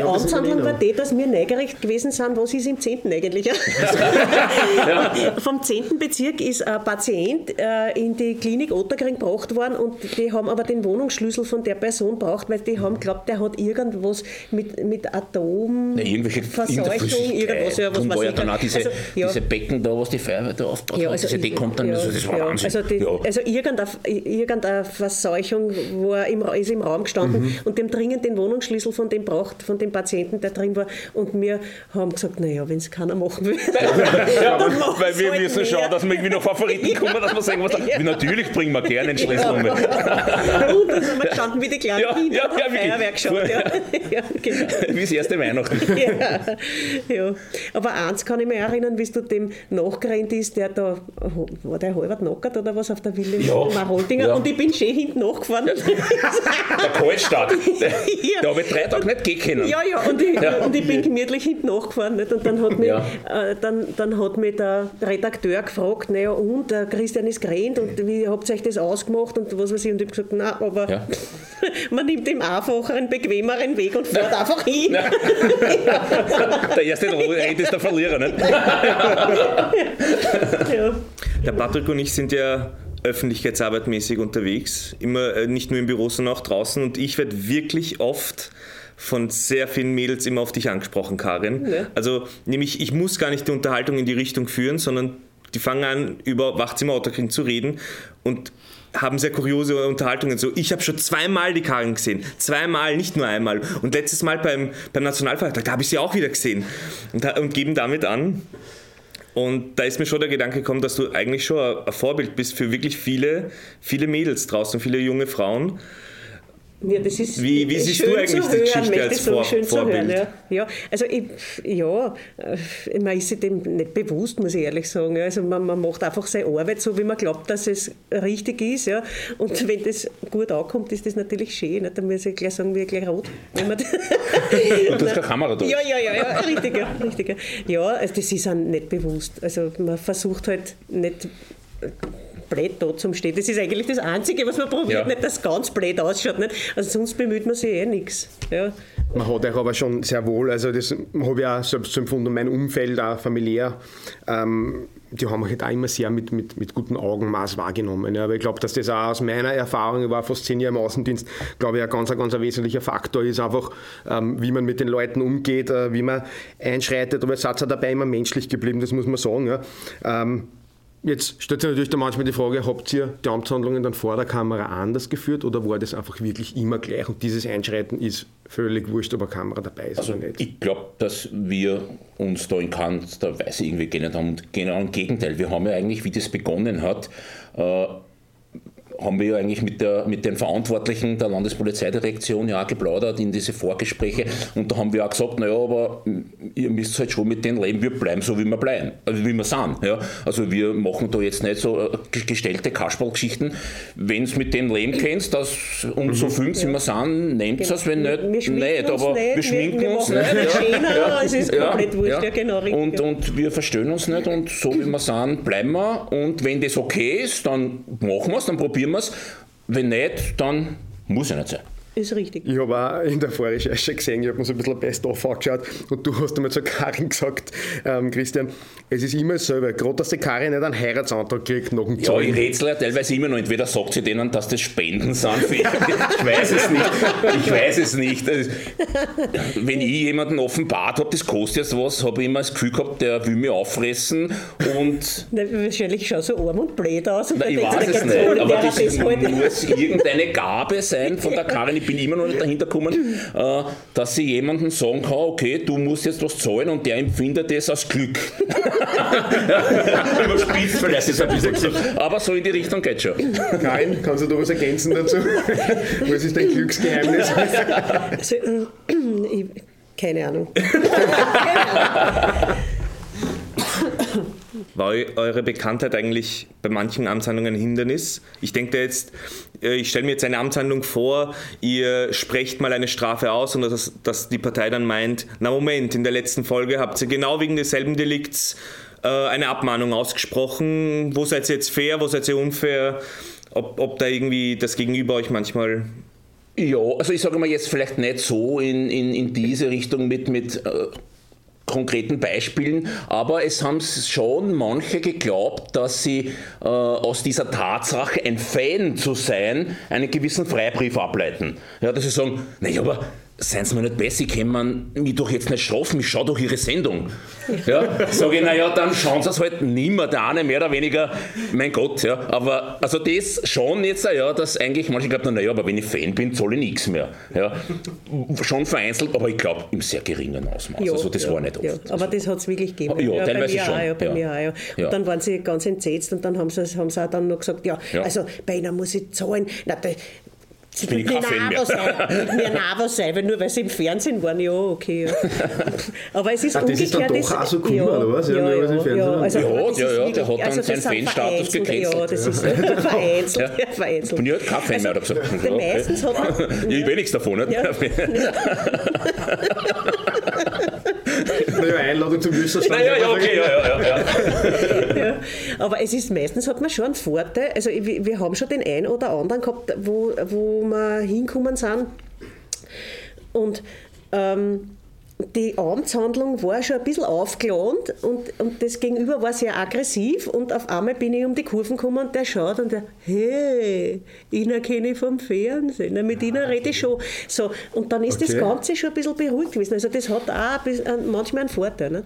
Amtshandlung war die, dass wir neugierig gewesen sind, was ist im 10. eigentlich? Vom 10. Bezirk ist ein Patient in die Klinik Ottakring gebracht worden und die haben aber den Wohnungsschlüssel von der Person gebraucht, weil die haben geglaubt, der hat irgendwas mit Atom, Verseuchung, irgendwas. Und war ja dann auch diese Becken da, was die Feuerwehr da aufbaut hat. Also die kommt dann, das war Wahnsinn. Also irgendeine Verseuchung ist im Raum gestanden und dem dringend den Wohnungsschlüssel von dem braucht, von dem Patienten, der drin war. Und wir haben gesagt, naja, wenn es keiner machen will. Weil wir müssen schauen, dass wir irgendwie noch Favoriten kommen, dass wir sagen, natürlich bringen wir gerne den Schlüssel um. Und dann sind wir gestanden wie die kleinen Kinder am Feuerwerk geschaut. Wie das erste Weihnachten. Aber eins kann ich mir erinnern, wie du dem nachgerannt ist, der da, war der halber knockert oder was auf der Wille Maroldinger und ich bin schön hinten nachgefahren. Der Kaltstart. Da habe ich 3 Tage nicht gehen können. Und ich bin gemütlich hinten nachgefahren. Nicht? Und dann hat mich, dann hat mich der Redakteur gefragt, naja und, der Christian ist gerannt und wie habt ihr euch das ausgemacht und was weiß ich. Und ich habe gesagt, nein, aber man nimmt den einfacheren, bequemeren Weg und fährt einfach hin. Der erste Rede ist der Verlierer. Nicht? Der Patrick und ich sind ja öffentlichkeitsarbeitmäßig unterwegs, immer nicht nur im Büro, sondern auch draußen und ich werde wirklich oft von sehr vielen Mädels immer auf dich angesprochen, Karin. Ja. Also nämlich, ich muss gar nicht die Unterhaltung in die Richtung führen, sondern die fangen an, über Wachzimmer Ottakring zu reden und haben sehr kuriose Unterhaltungen. So, ich habe schon 2-mal die Karin gesehen. 2-mal, nicht nur einmal. Und letztes Mal beim Nationalfeiertag, da habe ich sie auch wieder gesehen und geben damit an. Und da ist mir schon der Gedanke gekommen, dass du eigentlich schon ein Vorbild bist für wirklich viele, viele Mädels draußen, viele junge Frauen. Ja, das ist wie siehst du eigentlich die Geschichte als Vorbild? Ja, also man ist sich dem nicht bewusst, muss ich ehrlich sagen. Also man macht einfach seine Arbeit so, wie man glaubt, dass es richtig ist. Ja. Und wenn das gut ankommt, ist das natürlich schön. Dann muss ich gleich sagen, wir gleich rot. Und du hast keine Kamera da. Ja, richtig. Ja, also das ist einem nicht bewusst. Also man versucht halt nicht blöd da zum Stehen. Das ist eigentlich das Einzige, was man probiert, nicht, dass es ganz blöd ausschaut. Nicht? Also sonst bemüht man sich nichts. Ja. Man hat auch aber schon sehr wohl, also das habe ich auch selbst so empfunden, mein Umfeld, auch familiär, die haben mich halt auch immer sehr mit gutem Augenmaß wahrgenommen. Ja. Aber ich glaube, dass das auch aus meiner Erfahrung, ich war fast 10 Jahre im Außendienst, glaube ich, ein ganz wesentlicher Faktor ist einfach, wie man mit den Leuten umgeht, wie man einschreitet. Aber es hat dabei immer menschlich geblieben, das muss man sagen. Ja. Jetzt stellt sich natürlich da manchmal die Frage, habt ihr die Amtshandlungen dann vor der Kamera anders geführt oder war das einfach wirklich immer gleich und dieses Einschreiten ist völlig wurscht, ob eine Kamera dabei ist oder nicht? Ich glaube, dass wir uns da in keinster Weise irgendwie geändert haben und genau im Gegenteil. Wir haben ja eigentlich, wie das begonnen hat, haben wir ja eigentlich mit den Verantwortlichen der Landespolizeidirektion ja auch geplaudert in diese Vorgespräche und da haben wir auch gesagt, naja, aber ihr müsst halt schon mit denen leben, wir bleiben so, wie wir bleiben, also wie wir sind. Ja? Also wir machen da jetzt nicht so gestellte Kasperl-Geschichten, wenn es mit dem leben kennst, dass uns so fühlt, wie wir sind, nehmt es wenn nicht, aber wir schminken uns nicht. Es ist komplett wurscht, genau richtig. Und wir verstehen uns nicht und so, wie wir sind, bleiben wir und wenn das okay ist, dann machen wir es, dann probieren wir es. Wenn nicht, dann muss es nicht sein. Ist richtig. Ich habe auch in der Vorrecherche gesehen, ich habe mir so ein bisschen Best-of angeschaut und du hast einmal zu Karin gesagt, Christian, es ist immer selber, gerade dass die Karin nicht einen Heiratsantrag kriegt nach dem Zeug. Ja, ich rätsel ja teilweise immer noch, entweder sagt sie denen, dass das Spenden sind. Ich weiß es nicht. Also, wenn ich jemanden offenbart habe, das kostet jetzt was, habe ich immer das Gefühl gehabt, der will mich auffressen und... Wahrscheinlich schaut so arm und blöd aus. Und ich weiß es nicht, aber das muss irgendeine Gabe sein von der Karin. Ich bin immer noch nicht dahinter gekommen, dass sie jemandem sagen kann, okay, du musst jetzt was zahlen und der empfindet das als Glück. Überspitzt vielleicht ist ein bisschen gesagt. Aber so in die Richtung geht schon. Karin, kannst du da was ergänzen dazu? Was ist dein Glücksgeheimnis? Also, keine Ahnung. War eure Bekanntheit eigentlich bei manchen Amtshandlungen ein Hindernis? Ich denke jetzt, ich stelle mir jetzt eine Amtshandlung vor, ihr sprecht mal eine Strafe aus und dass die Partei dann meint, na Moment, in der letzten Folge habt ihr genau wegen desselben Delikts eine Abmahnung ausgesprochen. Wo seid ihr jetzt fair, wo seid ihr unfair? Ob da irgendwie das Gegenüber euch manchmal... Ja, also ich sage mal jetzt vielleicht nicht so in diese Richtung mit konkreten Beispielen, aber es haben schon manche geglaubt, dass sie aus dieser Tatsache, ein Fan zu sein, einen gewissen Freibrief ableiten. Ja, dass sie sagen, naja, aber seien Sie mir nicht besser, ich kann mich doch jetzt nicht strafen, ich schaue doch Ihre Sendung. Ja, sage ich, naja, dann schauen Sie es halt nimmer, der eine mehr oder weniger, mein Gott. Ja, aber also das schon jetzt, ja, dass eigentlich manche glauben, naja, aber wenn ich Fan bin, zahle ich nichts mehr. Ja, schon vereinzelt, aber ich glaube im sehr geringen Ausmaß. Ja, also das war nicht oft. Ja, aber das hat es wirklich gegeben. Ja, teilweise schon. Bei mir auch. Und dann waren sie ganz entsetzt und dann haben sie auch dann noch gesagt, also bei Ihnen muss ich zahlen. Nein, ich bin kein Fan mehr. Nervös sein, weil nur weil sie im Fernsehen waren, ja, okay. Ja. Aber es ist umgekehrt. Das ist dann doch auch so cool, oder was? Ja, der hat dann seinen Fanstatus gecancelt. Ja, das ist vereinzelt. Und ich habe keinen Fan mehr, habe gesagt. Meistens hat man... Ich will nichts davon, nicht? Naja, Einladung zum Wüsterstand. Ja. Aber es ist meistens, hat man schon einen Vorteil, also wir haben schon den einen oder anderen gehabt, wo wir hingekommen sind und die Amtshandlung war schon ein bisschen aufgelohnt und das Gegenüber war sehr aggressiv und auf einmal bin ich um die Kurven gekommen und der schaut und der, hey, Ihnen kenne ich vom Fernsehen, mit Ihnen rede ich schon. So, und dann ist das Ganze schon ein bisschen beruhigt gewesen. Also das hat auch manchmal einen Vorteil. Ne?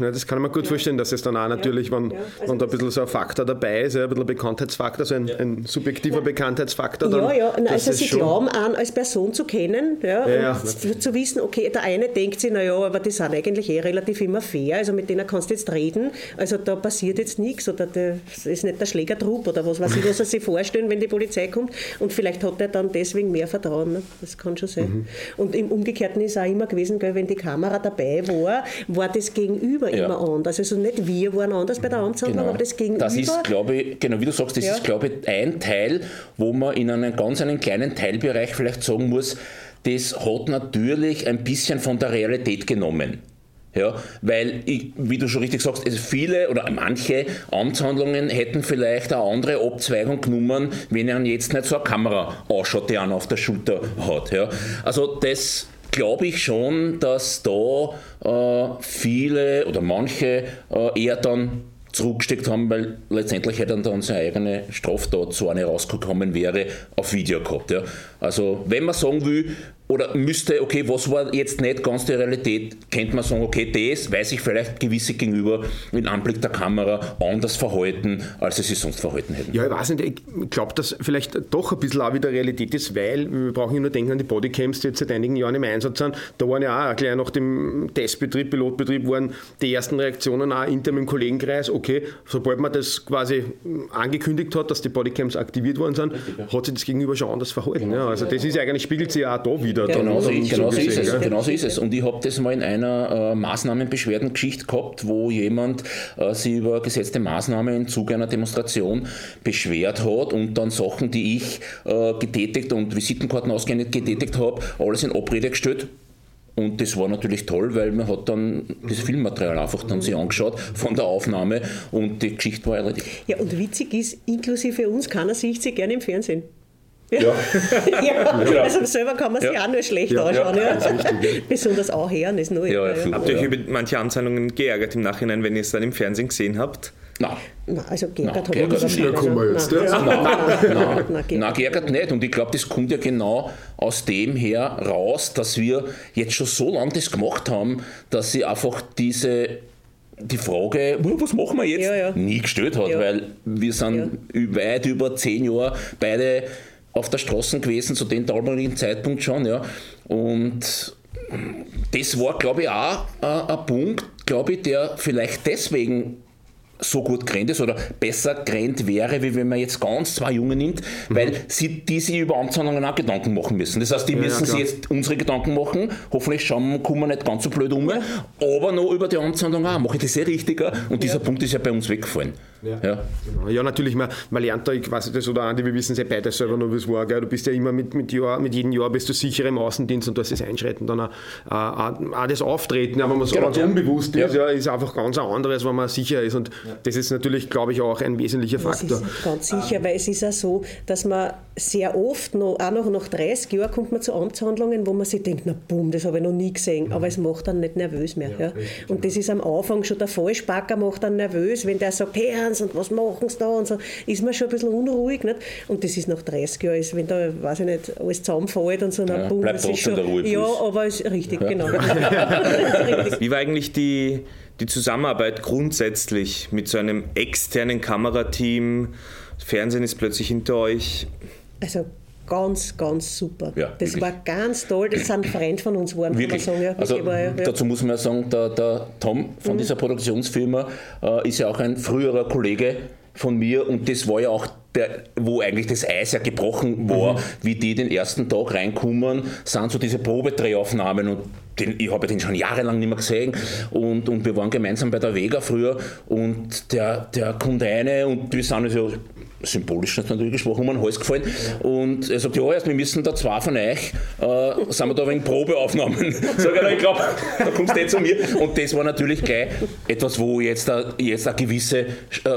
Ja, das kann ich mir gut vorstellen, dass es dann auch natürlich, wenn da ein bisschen so ein Faktor dabei ist, ein bisschen ein Bekanntheitsfaktor, so ein subjektiver Bekanntheitsfaktor. Dann, also sie glauben an, als Person zu kennen und zu wissen, okay, der eine denkt sich, naja, aber die sind eigentlich relativ immer fair, also mit denen kannst du jetzt reden, also da passiert jetzt nichts oder das ist nicht der Schlägertrupp oder was weiß ich, was er sich vorstellen, wenn die Polizei kommt, und vielleicht hat er dann deswegen mehr Vertrauen, ne? Das kann schon sein. Mhm. Und im Umgekehrten ist auch immer gewesen, gell, wenn die Kamera dabei war, war das Gegenüber immer anders, also nicht wir waren anders bei der Anzahlung, aber das Gegenüber. Das ist, glaube ich, genau wie du sagst, das ist, glaube ich, ein Teil, wo man in einem ganz einen kleinen Teilbereich vielleicht sagen muss, das hat natürlich ein bisschen von der Realität genommen. Ja, weil, wie du schon richtig sagst, also viele oder manche Amtshandlungen hätten vielleicht eine andere Abzweigung genommen, wenn er jetzt nicht so eine Kamera ausschaut, die einen auf der Schulter hat. Ja. Also das glaube ich schon, dass da viele oder manche eher dann zurückgesteckt haben, weil letztendlich hätte dann seine eigene Straftat, so eine rausgekommen wäre, auf Video gehabt. Ja. Also wenn man sagen will, oder müsste, okay, was war jetzt nicht ganz die Realität, könnte man sagen, okay, das weiß ich vielleicht gewisse gegenüber mit Anblick der Kamera anders verhalten, als sie sich sonst verhalten hätten. Ja, ich weiß nicht, ich glaube, dass vielleicht doch ein bisschen auch wieder Realität ist, weil wir brauchen ja nur denken an die Bodycams, die jetzt seit einigen Jahren im Einsatz sind. Da waren ja auch gleich nach dem Testbetrieb, Pilotbetrieb, waren die ersten Reaktionen auch intern im Kollegenkreis, okay, sobald man das quasi angekündigt hat, dass die Bodycams aktiviert worden sind, hat sich das Gegenüber schon anders verhalten. Genau. Ja, also das ist eigentlich, spiegelt sich auch da wieder. Genau so ist es. Und ich habe das mal in einer Maßnahmenbeschwerdengeschichte gehabt, wo jemand sich über gesetzte Maßnahmen im Zuge einer Demonstration beschwert hat und dann Sachen, die ich getätigt und Visitenkarten ausgehend getätigt habe, alles in Abrede gestellt. Und das war natürlich toll, weil man hat dann das Filmmaterial einfach dann sich angeschaut von der Aufnahme und die Geschichte war erledigt. Ja, und witzig ist, inklusive uns, keiner sieht sie gerne im Fernsehen. Ja. Also selber kann man sich auch nur schlecht anschauen. Ja. Ja. Besonders auch Herren ist neu. Habt ihr euch über manche Amtshandlungen geärgert im Nachhinein, wenn ihr es dann im Fernsehen gesehen habt? Nein, also geärgert habe ich nicht. Nein, geärgert nicht. Und ich glaube, das kommt ja genau aus dem her raus, dass wir jetzt schon so lange das gemacht haben, dass sie einfach die Frage, was machen wir jetzt, nie gestellt hat. Weil wir sind weit über 10 Jahre beide auf der Straße gewesen, zu dem damaligen Zeitpunkt schon, ja. Und das war, glaube ich, auch ein Punkt, glaube ich, der vielleicht deswegen so gut gerannt ist oder besser gerannt wäre, wie wenn man jetzt ganz 2 Junge nimmt, weil sie diese über Amtshandlungen auch Gedanken machen müssen. Das heißt, die müssen sich jetzt unsere Gedanken machen, hoffentlich kommen wir nicht ganz so blöd um, aber noch über die Amtshandlung auch, mache ich das eh richtiger, und dieser Punkt ist ja bei uns weggefallen. Ja, natürlich, man lernt da, ich weiß das, oder Andi, wir wissen es ja beide selber noch, wie es war, gell? Du bist ja immer mit jedem Jahr bist du sicherer im Außendienst, und da ist das Einschreiten dann auch das Auftreten, aber wenn man so ganz unbewusst ist, ist einfach ganz ein anderes, wenn man sicher ist, und das ist natürlich, glaube ich, auch ein wesentlicher Faktor. Das ist ganz sicher, weil es ist auch so, dass man sehr oft, auch noch nach 30 Jahren kommt man zu Amtshandlungen, wo man sich denkt, na bumm, das habe ich noch nie gesehen, aber es macht dann nicht nervös mehr. Ja. Und das ist am Anfang schon der Fall, Spacker macht dann nervös, wenn der sagt, hey, und was machen sie da und so, ist man schon ein bisschen unruhig, nicht? Und das ist nach 30 Jahren, wenn da, weiß ich nicht, alles zusammenfällt und so. Ja, Boom, bleibt trotzdem schon der Ruhe. Ja, aber ist richtig, genau. Richtig. Wie war eigentlich die Zusammenarbeit grundsätzlich mit so einem externen Kamerateam? Fernsehen ist plötzlich hinter euch. Also ganz, ganz super. Ja, das wirklich war ganz toll. Das sind Freunde von uns geworden, kann man sagen. Ja, also, dazu muss man ja sagen, der Tom von dieser Produktionsfirma ist ja auch ein früherer Kollege von mir, und das war ja auch der, wo eigentlich das Eis ja gebrochen war, wie die den ersten Tag reinkommen, sind so diese Probedrehaufnahmen, und ich habe den schon jahrelang nicht mehr gesehen, und wir waren gemeinsam bei der WEGA früher, und der kommt rein, und wir sind also symbolisch natürlich gesprochen, um den Hals gefallen, und er sagt, ja, wir müssen da 2 von euch, sind wir da wegen Probeaufnahmen. Sag ich, glaube, da kommst du eh zu mir. Und das war natürlich gleich etwas, wo jetzt eine gewisse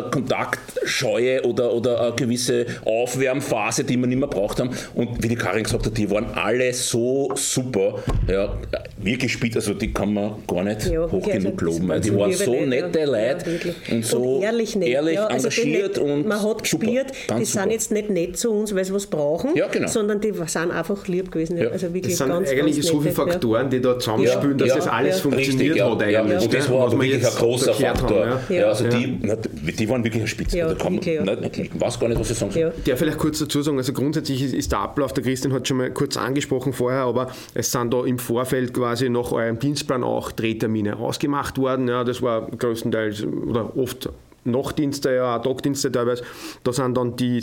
Kontaktscheue oder eine gewisse Aufwärmphase, die wir nicht mehr braucht haben. Und wie die Karin gesagt hat, die waren alle so super. Ja, wirklich spät, also die kann man gar nicht hoch genug loben. Die waren so nette Leute und so ehrlich engagiert und super. organisiert. Ja, die sind jetzt nicht nett zu uns, weil sie was brauchen, ja, genau, sondern die sind einfach lieb gewesen. Ja. Also wirklich, das sind ganz, eigentlich ganz so viele Faktoren, die da zusammenspielen, ja, dass das alles funktioniert, richtig, ja, hat eigentlich. Ja. Und das war wirklich ein großer Faktor. Haben, ja. Ja, also die waren wirklich eine Spitze. Ja, ich weiß gar nicht, was ich sagen soll. Ja. Der vielleicht kurz dazu sagen, also grundsätzlich ist der Ablauf, der Christian hat schon mal kurz angesprochen vorher, aber es sind da im Vorfeld quasi nach eurem Dienstplan auch Drehtermine ausgemacht worden. Ja, das war größtenteils oder oft Nachtdienste, ja, Tagdienste teilweise. Da sind dann die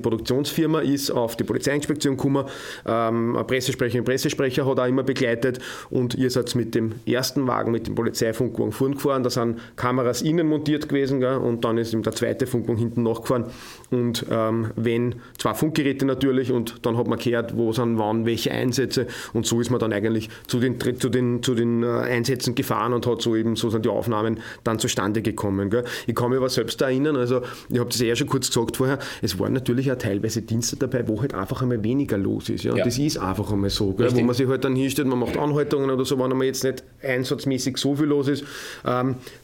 Produktionsfirma ist auf die Polizeiinspektion gekommen, eine Pressesprecherin, Pressesprecher hat auch immer begleitet und ihr seid mit dem ersten Wagen, mit dem Polizeifunkwagen vorn gefahren, da sind Kameras innen montiert gewesen, gell, und dann ist eben der zweite Funkwagen hinten nachgefahren und wenn, zwei Funkgeräte natürlich, und dann hat man gehört, wo sind wann welche Einsätze, und so ist man dann eigentlich zu den Einsätzen gefahren und hat so eben, so sind die Aufnahmen dann zustande gekommen. Gell. Ich kann mich aber selbst erinnern, also ich habe das schon kurz gesagt vorher, es waren natürlich auch teilweise Dienste dabei, wo halt einfach einmal weniger los ist. Ja? Ja. Das ist einfach einmal so, gell? Wo man sich halt dann hinstellt, man macht Anhaltungen oder so, wenn einmal jetzt nicht einsatzmäßig so viel los ist.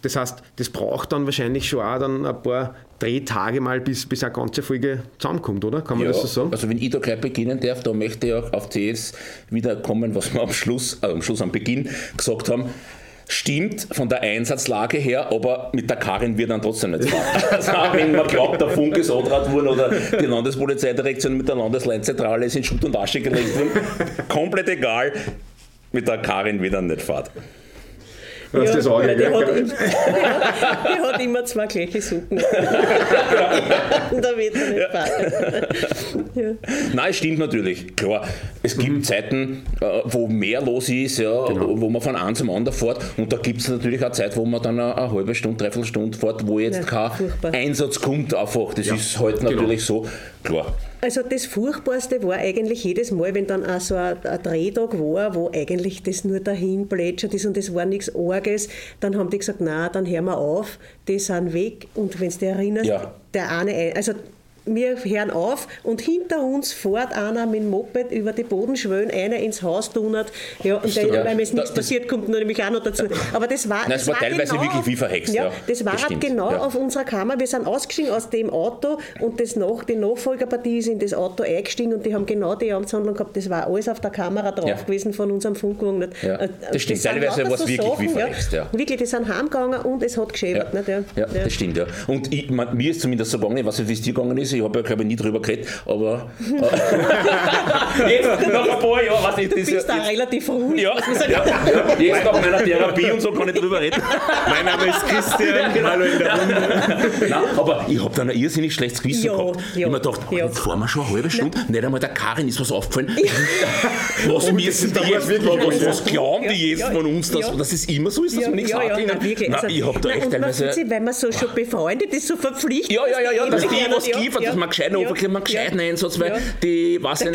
Das heißt, das braucht dann wahrscheinlich schon auch dann ein paar Drehtage mal, bis eine ganze Folge zusammenkommt, oder? Kann man das so sagen? Also wenn ich da gleich beginnen darf, da möchte ich auch auf CS wiederkommen, was wir am Beginn gesagt haben. Stimmt von der Einsatzlage her, aber mit der Karin wird dann trotzdem nicht fahren. Also wenn man glaubt, der Funk ist angetraut worden oder die Landespolizeidirektion mit der Landesleitzentrale ist in Schutt und Asche gelegt worden, komplett egal, mit der Karin wird dann nicht fahrt. Die hat immer zwei gleiche Suppen. Und da wird man nicht fahren. Ja. Nein, es stimmt natürlich. Klar, es gibt Zeiten, wo mehr los ist, ja, genau, wo man von einem zum anderen fährt. Und da gibt es natürlich auch Zeit, wo man dann eine halbe Stunde, dreiviertel Stunde fährt, wo jetzt kein Einsatz kommt einfach. Das ist halt natürlich so. Klar. Also das Furchtbarste war eigentlich jedes Mal, wenn dann auch so ein Drehtag war, wo eigentlich das nur dahin plätschert ist und das war nichts Arges, dann haben die gesagt, na, dann hören wir auf, die sind weg, und wenn du dich erinnerst, wir hören auf und hinter uns fährt einer mit dem Moped über die Bodenschwellen, einer ins Haus tunnert. Ja, und weil es nichts passiert, kommt nämlich auch noch dazu. Aber das war, das war teilweise genau, wirklich wie verhext. Ja, das war halt genau auf unserer Kammer. Wir sind ausgestiegen aus dem Auto und die Nachfolgerpartie ist in das Auto eingestiegen und die haben genau die Amtshandlung gehabt. Das war alles auf der Kamera drauf gewesen von unserem Funkwagen. Ja. Das stimmt. Teilweise war es so wirklich Sachen, wie verhext. Ja. Wirklich, die sind heimgegangen und es hat geschäbert. Ja. Ja, das stimmt. Ja. Und mir ist zumindest so gegangen, ich weiß nicht, wie es dir gegangen ist. Ich habe ja, glaube ich, nie drüber geredet, aber jetzt nach ein paar Jahren, weiß nicht, du bist da relativ ruhig. Ja, jetzt nach meiner Therapie und so kann ich drüber reden. Mein Name ist Christian, hallo in der Runde. Nein, aber ich habe dann ein irrsinnig schlechtes Gewissen gehabt. Ich habe mir gedacht, jetzt fahren wir schon eine halbe Stunde, nicht einmal der Karin ist was aufgefallen. Was müssen die jetzt, was glauben die jetzt von uns, dass es immer so ist, dass man nichts hat? Ich habe da echt teilweise... Weil man so schon befreundet ist, so verpflichtet. Ja, dass die was gibt, dass man gescheit aufklären, man gescheit Einsatz, weil die, weiß ich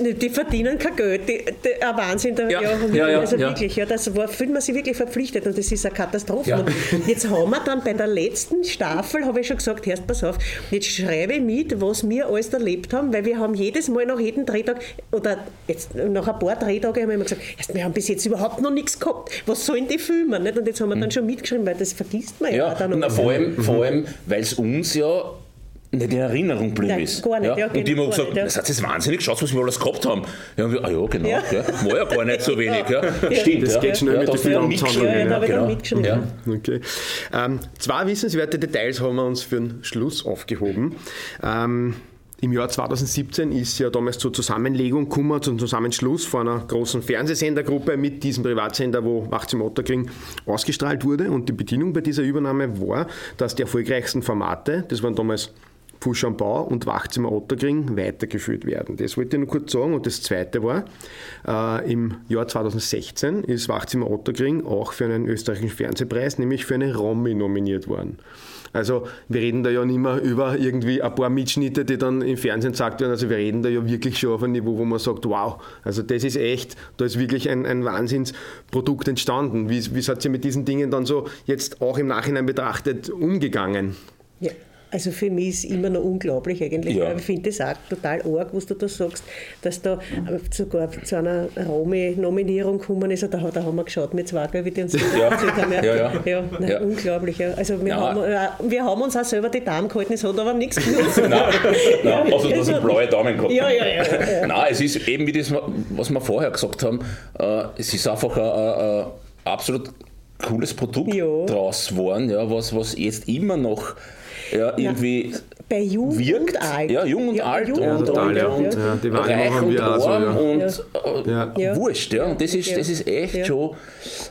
nicht. Die verdienen kein Geld, ein Wahnsinn. Also wirklich, das war, fühlt man sich wirklich verpflichtet und das ist eine Katastrophe. Ja. Jetzt haben wir dann bei der letzten Staffel, habe ich schon gesagt, hörst, pass auf, jetzt schreibe ich mit, was wir alles erlebt haben, weil wir haben jedes Mal nach jedem Drehtag, oder jetzt nach ein paar Drehtagen haben wir immer gesagt, wir haben bis jetzt überhaupt noch nichts gehabt, was sollen die filmen? Nicht? Und jetzt haben wir dann schon mitgeschrieben, weil das vergisst man ja dann. Na, vor allem weil es uns nicht in Erinnerung blieb ist. Gar nicht, und die haben gesagt, das hat jetzt wahnsinnig, schaut, was wir alles gehabt haben. Ja, wir, genau, war ja gar nicht so wenig. Ja. Stimmt, das geht schnell mit der Amtshandlung. Da habe ich dann mitgeschrieben. Ja. Okay. Zwei wissenswerte Details haben wir uns für den Schluss aufgehoben. Im Jahr 2017 ist ja damals zur Zusammenlegung gekommen, zum Zusammenschluss von einer großen Fernsehsendergruppe mit diesem Privatsender, wo Wachzimmer Ottakring ausgestrahlt wurde. Und die Bedingung bei dieser Übernahme war, dass die erfolgreichsten Formate, das waren damals Fusch am Bau und Wachzimmer Ottakring, weitergeführt werden. Das wollte ich nur kurz sagen. Und das Zweite war, im Jahr 2016 ist Wachzimmer Ottakring auch für einen österreichischen Fernsehpreis, nämlich für eine Romy, nominiert worden. Also wir reden da ja nicht mehr über irgendwie ein paar Mitschnitte, die dann im Fernsehen gesagt werden. Also wir reden da ja wirklich schon auf ein Niveau, wo man sagt, wow, also das ist echt, da ist wirklich ein Wahnsinnsprodukt entstanden. Wie seid ihr mit diesen Dingen dann so jetzt auch im Nachhinein betrachtet umgegangen? Ja. Also für mich ist es immer noch unglaublich eigentlich. Ja. Ich finde das auch total arg, was du da sagst, dass da sogar zu einer Romy-Nominierung gekommen ist. Da haben wir geschaut mit Zwargel-Witte und so. Ja. Nein, ja. Unglaublich. Ja. Also wir haben uns auch selber die Daumen gehalten, es hat aber nichts genutzt. Nein, also dass ich blaue Daumen gehabt habe. Ja. Nein, es ist eben wie das, was wir vorher gesagt haben, es ist einfach ein absolut cooles Produkt draus geworden, was jetzt immer noch irgendwie bei Jugend wirkt. Und alt. Ja, jung und alt. Und reich und arm und wurscht. Und das ist echt schon...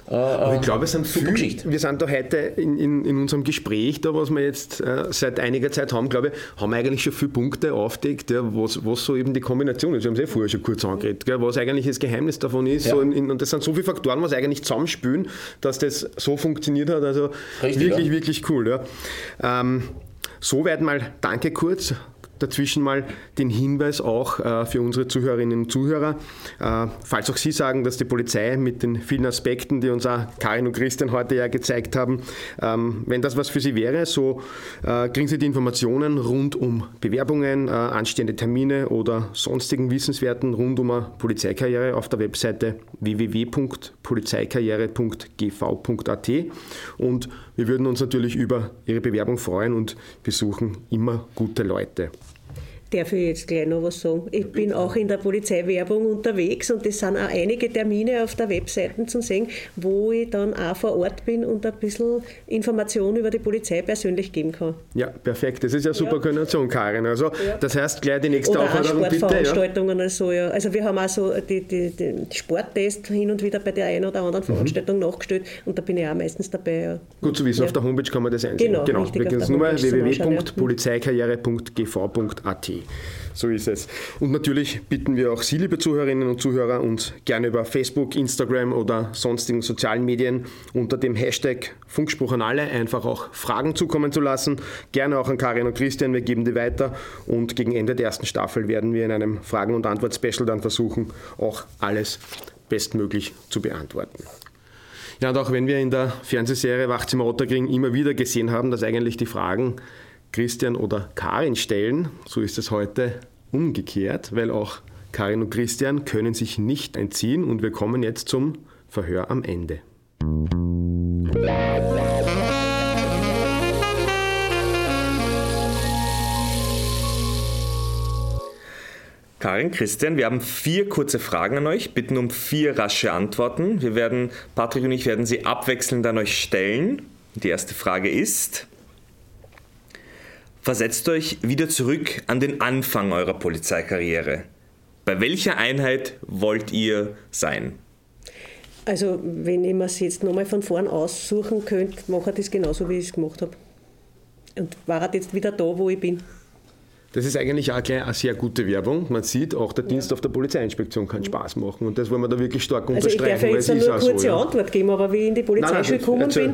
Aber ich glaube, wir sind da heute in unserem Gespräch, da, was wir jetzt seit einiger Zeit haben, glaube ich, haben wir eigentlich schon viele Punkte aufgedeckt, was so eben die Kombination ist. Wir haben es vorher schon kurz angeredet, was eigentlich das Geheimnis davon ist. Ja. So und das sind so viele Faktoren, was eigentlich zusammenspielen, dass das so funktioniert hat. Also wirklich cool. Ja. Soweit mal danke kurz. Dazwischen mal den Hinweis auch für unsere Zuhörerinnen und Zuhörer. Falls auch Sie sagen, dass die Polizei mit den vielen Aspekten, die uns auch Karin und Christian heute ja gezeigt haben, wenn das was für Sie wäre, so kriegen Sie die Informationen rund um Bewerbungen, anstehende Termine oder sonstigen Wissenswerten rund um eine Polizeikarriere auf der Webseite www.polizeikarriere.gv.at. Und wir würden uns natürlich über Ihre Bewerbung freuen und besuchen immer gute Leute. Darf ich jetzt gleich noch was sagen? Ich bin auch in der Polizeiwerbung unterwegs und es sind auch einige Termine auf der Webseite zu sehen, wo ich dann auch vor Ort bin und ein bisschen Informationen über die Polizei persönlich geben kann. Ja, perfekt. Das ist ja super Kombination, Karin. Also, das heißt gleich die nächste Aufforderung, bitte. Sportveranstaltungen oder so, ja. Also wir haben auch so den Sporttest hin und wieder bei der einen oder anderen Veranstaltung nachgestellt und da bin ich auch meistens dabei. Ja. Gut zu wissen, auf der Homepage kann man das einsehen. Genau. Wir gehen es nur mal www.polizeikarriere.gv.at. So ist es. Und natürlich bitten wir auch Sie, liebe Zuhörerinnen und Zuhörer, uns gerne über Facebook, Instagram oder sonstigen sozialen Medien unter dem Hashtag Funkspruch an alle einfach auch Fragen zukommen zu lassen. Gerne auch an Karin und Christian, wir geben die weiter. Und gegen Ende der ersten Staffel werden wir in einem Fragen- und Antwort-Special dann versuchen, auch alles bestmöglich zu beantworten. Ja, und auch wenn wir in der Fernsehserie Wachzimmer Ottakring immer wieder gesehen haben, dass eigentlich die Fragen Christian oder Karin stellen, so ist es heute umgekehrt, weil auch Karin und Christian können sich nicht entziehen und wir kommen jetzt zum Verhör am Ende. Karin, Christian, wir haben 4 kurze Fragen an euch, bitten um 4 rasche Antworten. Patrick und ich werden sie abwechselnd an euch stellen. Die erste Frage ist: Versetzt euch wieder zurück an den Anfang eurer Polizeikarriere. Bei welcher Einheit wollt ihr sein? Also, wenn ich mir es jetzt nochmal von vorn aussuchen könnte, mache ich das genauso, wie ich es gemacht habe. Und war halt jetzt wieder da, wo ich bin. Das ist eigentlich auch gleich eine sehr gute Werbung. Man sieht, auch der Dienst auf der Polizeiinspektion kann Spaß machen. Und das wollen wir da wirklich stark unterstreichen. Also ich darf ja jetzt nur eine kurze Antwort geben, aber wie ich in die Polizeischule gekommen bin,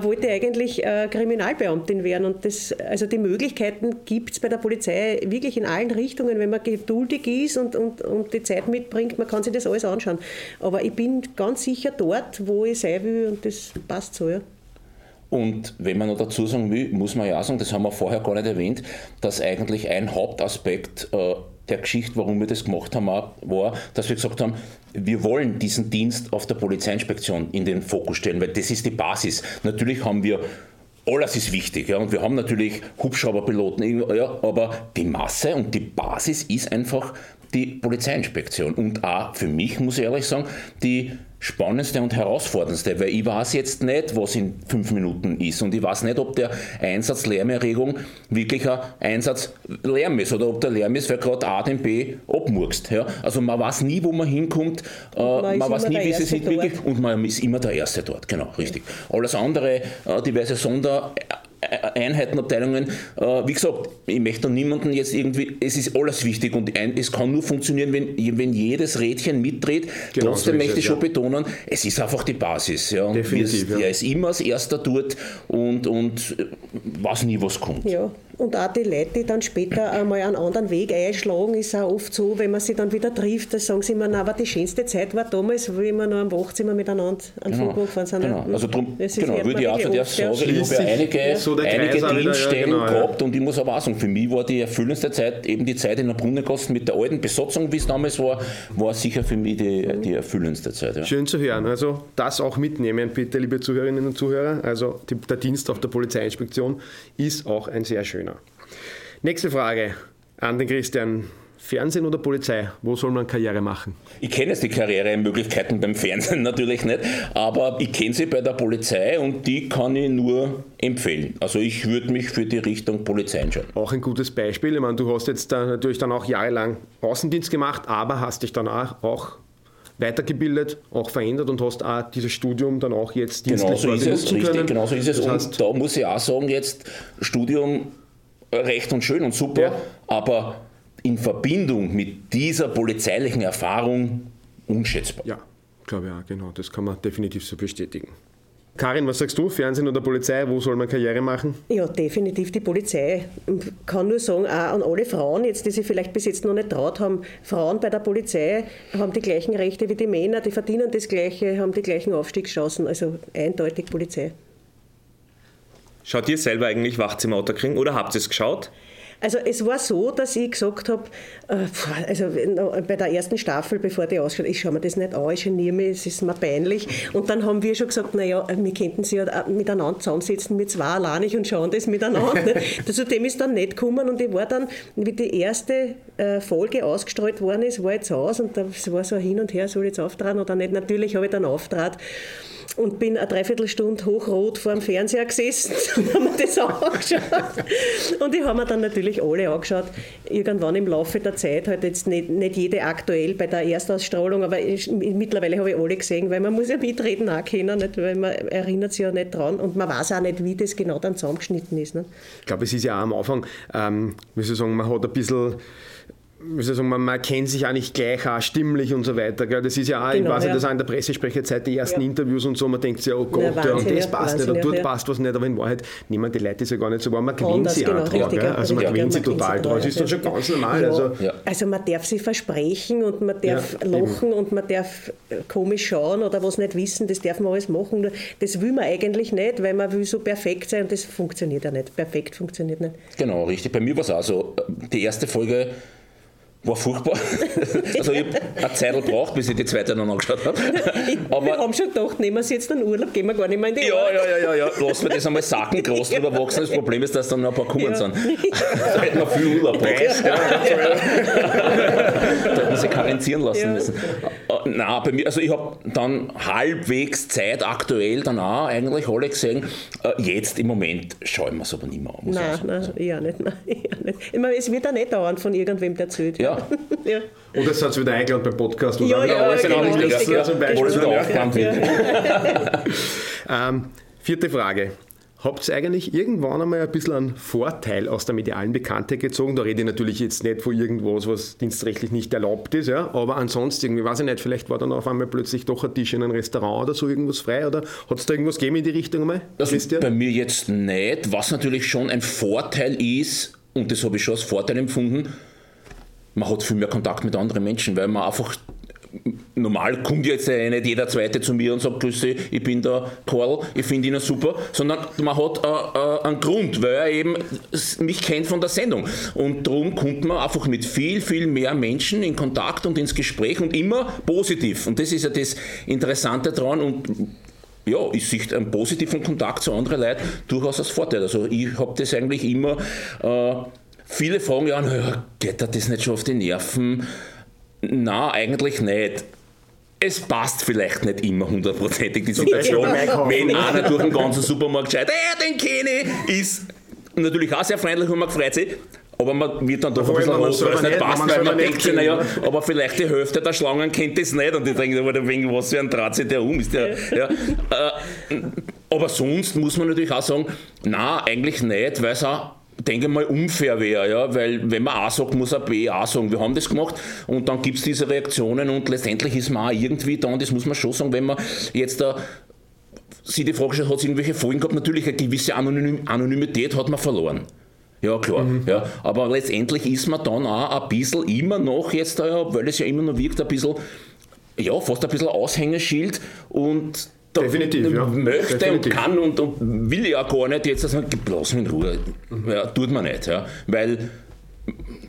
wollte ich eigentlich Kriminalbeamtin werden. Und also die Möglichkeiten gibt es bei der Polizei wirklich in allen Richtungen, wenn man geduldig ist und die Zeit mitbringt. Man kann sich das alles anschauen. Aber ich bin ganz sicher dort, wo ich sein will und das passt so, ja. Und wenn man noch dazu sagen will, muss man ja auch sagen, das haben wir vorher gar nicht erwähnt, dass eigentlich ein Hauptaspekt der Geschichte, warum wir das gemacht haben, war, dass wir gesagt haben, wir wollen diesen Dienst auf der Polizeiinspektion in den Fokus stellen, weil das ist die Basis. Natürlich haben wir, alles ist wichtig, ja, und wir haben natürlich Hubschrauberpiloten, ja, aber die Masse und die Basis ist einfach die Polizeiinspektion. Und auch für mich, muss ich ehrlich sagen, die spannendste und herausforderndste, weil ich weiß jetzt nicht, was in 5 Minuten ist und ich weiß nicht, ob der Einsatz Lärmerregung wirklich ein Einsatz Lärm ist oder ob der Lärm ist, weil gerade A den B abmurkst. Ja? Also man weiß nie, wo man hinkommt, man weiß nie, wie es nicht wirklich ist und man ist immer der Erste dort, genau, richtig. Alles andere, diverse Sondereinheiten, Abteilungen, wie gesagt, ich möchte niemanden jetzt irgendwie, es ist alles wichtig und es kann nur funktionieren, wenn jedes Rädchen mitdreht. Genau, trotzdem so möchte ich schon betonen, es ist einfach die Basis. Ja. Definitiv. Er ist immer als Erster dort und weiß nie, was kommt. Ja, Und auch die Leute, die dann später einmal einen anderen Weg einschlagen, ist auch oft so, wenn man sie dann wieder trifft, dann sagen sie immer, na, aber die schönste Zeit war damals, wie wir noch am Wachzimmer miteinander an den Fußball gefahren sind. Genau, also darum würde ich auch von der sagen, ich habe ja einige Dienststellen gehabt und ich muss aber auch sagen, für mich war die erfüllendste Zeit, eben die Zeit in der Brunnengasse mit der alten Besatzung, wie es damals war, war sicher für mich die erfüllendste Zeit. Ja. Schön zu hören, also das auch mitnehmen, bitte, liebe Zuhörerinnen und Zuhörer, also der Dienst auf der Polizeiinspektion ist auch ein sehr schöner. Nächste Frage an den Christian. Fernsehen oder Polizei? Wo soll man Karriere machen? Ich kenne jetzt die Karrieremöglichkeiten beim Fernsehen natürlich nicht, aber ich kenne sie bei der Polizei und die kann ich nur empfehlen. Also ich würde mich für die Richtung Polizei entscheiden. Auch ein gutes Beispiel. Ich meine, du hast jetzt da natürlich dann auch jahrelang Außendienst gemacht, aber hast dich danach auch weitergebildet, auch verändert und hast auch dieses Studium dann auch jetzt dienstlich nutzen können. Genau so ist es. Das heißt, und da muss ich auch sagen, jetzt Studium recht und schön und super, ja, aber in Verbindung mit dieser polizeilichen Erfahrung unschätzbar. Ja, glaube ich auch, genau. Das kann man definitiv so bestätigen. Karin, was sagst du? Fernsehen oder Polizei? Wo soll man Karriere machen? Ja, definitiv die Polizei. Ich kann nur sagen, auch an alle Frauen, jetzt, die sich vielleicht bis jetzt noch nicht traut haben, Frauen bei der Polizei haben die gleichen Rechte wie die Männer, die verdienen das Gleiche, haben die gleichen Aufstiegschancen. Also eindeutig Polizei. Schaut ihr selber eigentlich Wachzimmer Ottakring oder habt ihr es geschaut? Also es war so, dass ich gesagt habe, also bei der ersten Staffel, bevor die ausschaut, ich schaue mir das nicht an, ich geniere mich, es ist mir peinlich. Und dann haben wir schon gesagt, naja, wir könnten sie ja miteinander zusammensetzen, wir zwei alleinig und schauen das miteinander. Zu dem ist dann nicht gekommen und ich war dann, wie die erste Folge ausgestrahlt worden ist, war ich zu Hause und es war so hin und her, soll ich jetzt auftragen oder nicht. Natürlich habe ich dann aufgetragen. Und bin eine Dreiviertelstunde hochrot vor dem Fernseher gesessen und haben mir das angeschaut. Und die haben wir dann natürlich alle angeschaut. Irgendwann im Laufe der Zeit, halt jetzt nicht jede aktuell bei der Erstausstrahlung, aber mittlerweile habe ich alle gesehen, weil man muss ja mitreden auch können, nicht? Weil man erinnert sich ja nicht dran und man weiß auch nicht, wie das genau dann zusammengeschnitten ist. Nicht? Ich glaube, es ist ja auch am Anfang, wie soll ich sagen, man hat ein bisschen... Also man kennt sich auch nicht gleich auch stimmlich und so weiter. Gell? Das ist ja auch, genau, ich weiß ja, das auch in der Pressesprecherzeit, die ersten Interviews und so, man denkt sich, oh Gott, ja, Wahnsinn, und das passt nicht und dort passt was nicht, aber in Wahrheit nehmen die Leute ist ja gar nicht so warm, man gewinnt sie auch drauf. Also man gewinnt sie total drauf, das ist dann schon ganz normal. Ja. Also man darf sie versprechen und man darf lachen und man darf komisch schauen oder was nicht wissen, das darf man alles machen. Das will man eigentlich nicht, weil man will so perfekt sein und das funktioniert ja nicht. Perfekt funktioniert nicht. Genau, richtig. Bei mir war es auch so, die erste Folge war furchtbar. Also ich habe eine Zeit gebraucht, bis ich die zweite noch angeschaut habe. Aber wir haben schon gedacht, nehmen wir sie jetzt einen Urlaub, gehen wir gar nicht mehr in die Urlaub. Ja, lassen wir das einmal sacken, groß drüber wachsen. Das Problem ist, dass dann noch ein paar gekommen sind. Da hätten wir viel Urlaub. Da hätten sie karenzieren lassen müssen. Nein, bei mir, also ich habe dann halbwegs Zeit aktuell dann auch eigentlich alle gesehen. Jetzt im Moment schauen wir es aber nicht mehr an. Nein, ich auch nicht. Ich meine, es wird auch nicht dauernd von irgendwem erzählt. Ja. Und das hat es wieder eingeladen beim Podcast. Und vierte Frage. Habt ihr eigentlich irgendwann einmal ein bisschen einen Vorteil aus der medialen Bekanntheit gezogen? Da rede ich natürlich jetzt nicht von irgendwas, was dienstrechtlich nicht erlaubt ist, ja? Aber ansonsten irgendwie, weiß ich nicht, vielleicht war dann auf einmal plötzlich doch ein Tisch in einem Restaurant oder so irgendwas frei, oder hat es da irgendwas gegeben in die Richtung einmal? Das ist bei mir jetzt nicht, was natürlich schon ein Vorteil ist, und das habe ich schon als Vorteil empfunden, man hat viel mehr Kontakt mit anderen Menschen, weil man einfach, normal kommt jetzt nicht jeder Zweite zu mir und sagt, grüß dich, ich bin der Karl, ich finde ihn super, sondern man hat einen Grund, weil er eben mich kennt von der Sendung. Und darum kommt man einfach mit viel, viel mehr Menschen in Kontakt und ins Gespräch und immer positiv. Und das ist ja das Interessante daran und ja, ich sehe einen positiven Kontakt zu anderen Leuten durchaus als Vorteil. Also ich habe das eigentlich immer... Viele fragen ja, geht das nicht schon auf die Nerven? Nein, eigentlich nicht. Es passt vielleicht nicht immer hundertprozentig, die Situation. Wenn einer durch den ganzen Supermarkt schreit, den kenne ich, ist natürlich auch sehr freundlich und man freut sich. Aber man wird dann doch ein bisschen rot, weil es nicht passt, weil man denkt sich, naja, aber vielleicht die Hälfte der Schlangen kennt das nicht. Und ich denke, wegen was für ein Draht der ist. Aber sonst muss man natürlich auch sagen, nein, eigentlich nicht, weil es auch, denke mal, unfair wäre, ja? Weil wenn man A sagt, muss er B auch sagen. Wir haben das gemacht und dann gibt es diese Reaktionen und letztendlich ist man auch irgendwie da und das muss man schon sagen, wenn man jetzt da sich die Frage stellt, hat es irgendwelche Folgen gehabt, natürlich eine gewisse Anonymität hat man verloren. Ja, klar. Mhm. Ja. Aber letztendlich ist man dann auch ein bisschen immer noch jetzt, weil es ja immer noch wirkt, ein bisschen, ja, fast ein bisschen Aushängeschild und definitiv, ja. Möchte definitiv. Und kann und will ja gar nicht jetzt sagen, lass mich in Ruhe. Ja, tut man nicht, ja. Weil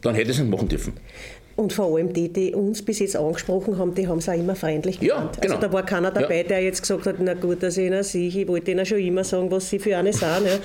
dann hätte es nicht machen dürfen. Und vor allem die uns bis jetzt angesprochen haben, die haben es auch immer freundlich gemeint. Ja, genau. Also da war keiner dabei, ja, der jetzt gesagt hat, na gut, dass ich ihn sehe, ich wollte ihnen schon immer sagen, was sie für eine sind. Ja.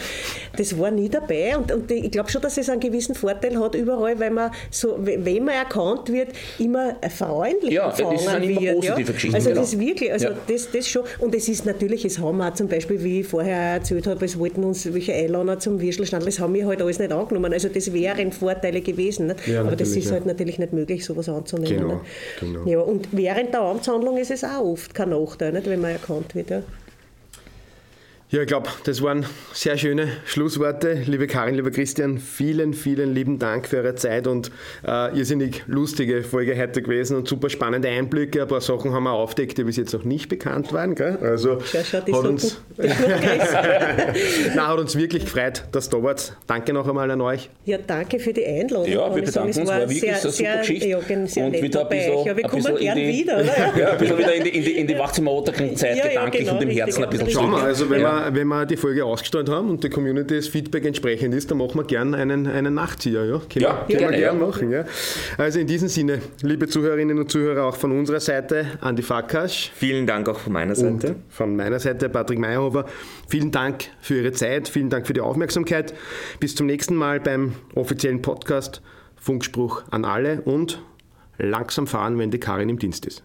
Das war nie dabei und ich glaube schon, dass es einen gewissen Vorteil hat überall, weil man so, wenn man erkannt wird, immer freundlich empfangen wird. Ja, das ist immer positive Geschichten. Also das ist wirklich, also das schon. Und es ist natürlich, es haben wir zum Beispiel, wie ich vorher erzählt habe, es wollten uns welche Einladungen zum Würstelstand, das haben wir halt alles nicht angenommen. Also das wären Vorteile gewesen. Ne? Ja, aber das ist halt natürlich nicht möglich, sowas anzunehmen. Genau. Ja, und während der Amtshandlung ist es auch oft kein Nachteil, nicht, wenn man erkannt wird. Ja, ich glaube, das waren sehr schöne Schlussworte. Liebe Karin, lieber Christian, vielen, vielen lieben Dank für eure Zeit und irrsinnig lustige Folge heute gewesen und super spannende Einblicke. Ein paar Sachen haben wir aufdeckt, die bis jetzt noch nicht bekannt waren. Gell? Also hat uns wirklich gefreut, dass du da wart. Danke noch einmal an euch. Ja, danke für die Einladung. Ja, wir bedanken uns. Es war wirklich eine super Geschichte. Ja, sehr und wieder ein bisschen, ja, wir kommen gern wieder. Oder? Ja, ein bisschen wieder in die Wachzimmer Ottakring-Zeit gedanklich und im Herzen ein bisschen zurück. Schauen wir, also wenn wir die Folge ausgestrahlt haben und die Community das Feedback entsprechend ist, dann machen wir gerne einen Nachzieher. Ja? Können wir gerne machen. Ja? Also in diesem Sinne, liebe Zuhörerinnen und Zuhörer, auch von unserer Seite, Andi Farkasch. Vielen Dank auch von meiner Seite. Und von meiner Seite, Patrick Meierhofer. Vielen Dank für Ihre Zeit, vielen Dank für die Aufmerksamkeit. Bis zum nächsten Mal beim offiziellen Podcast Funkspruch an alle und langsam fahren, wenn die Karin im Dienst ist.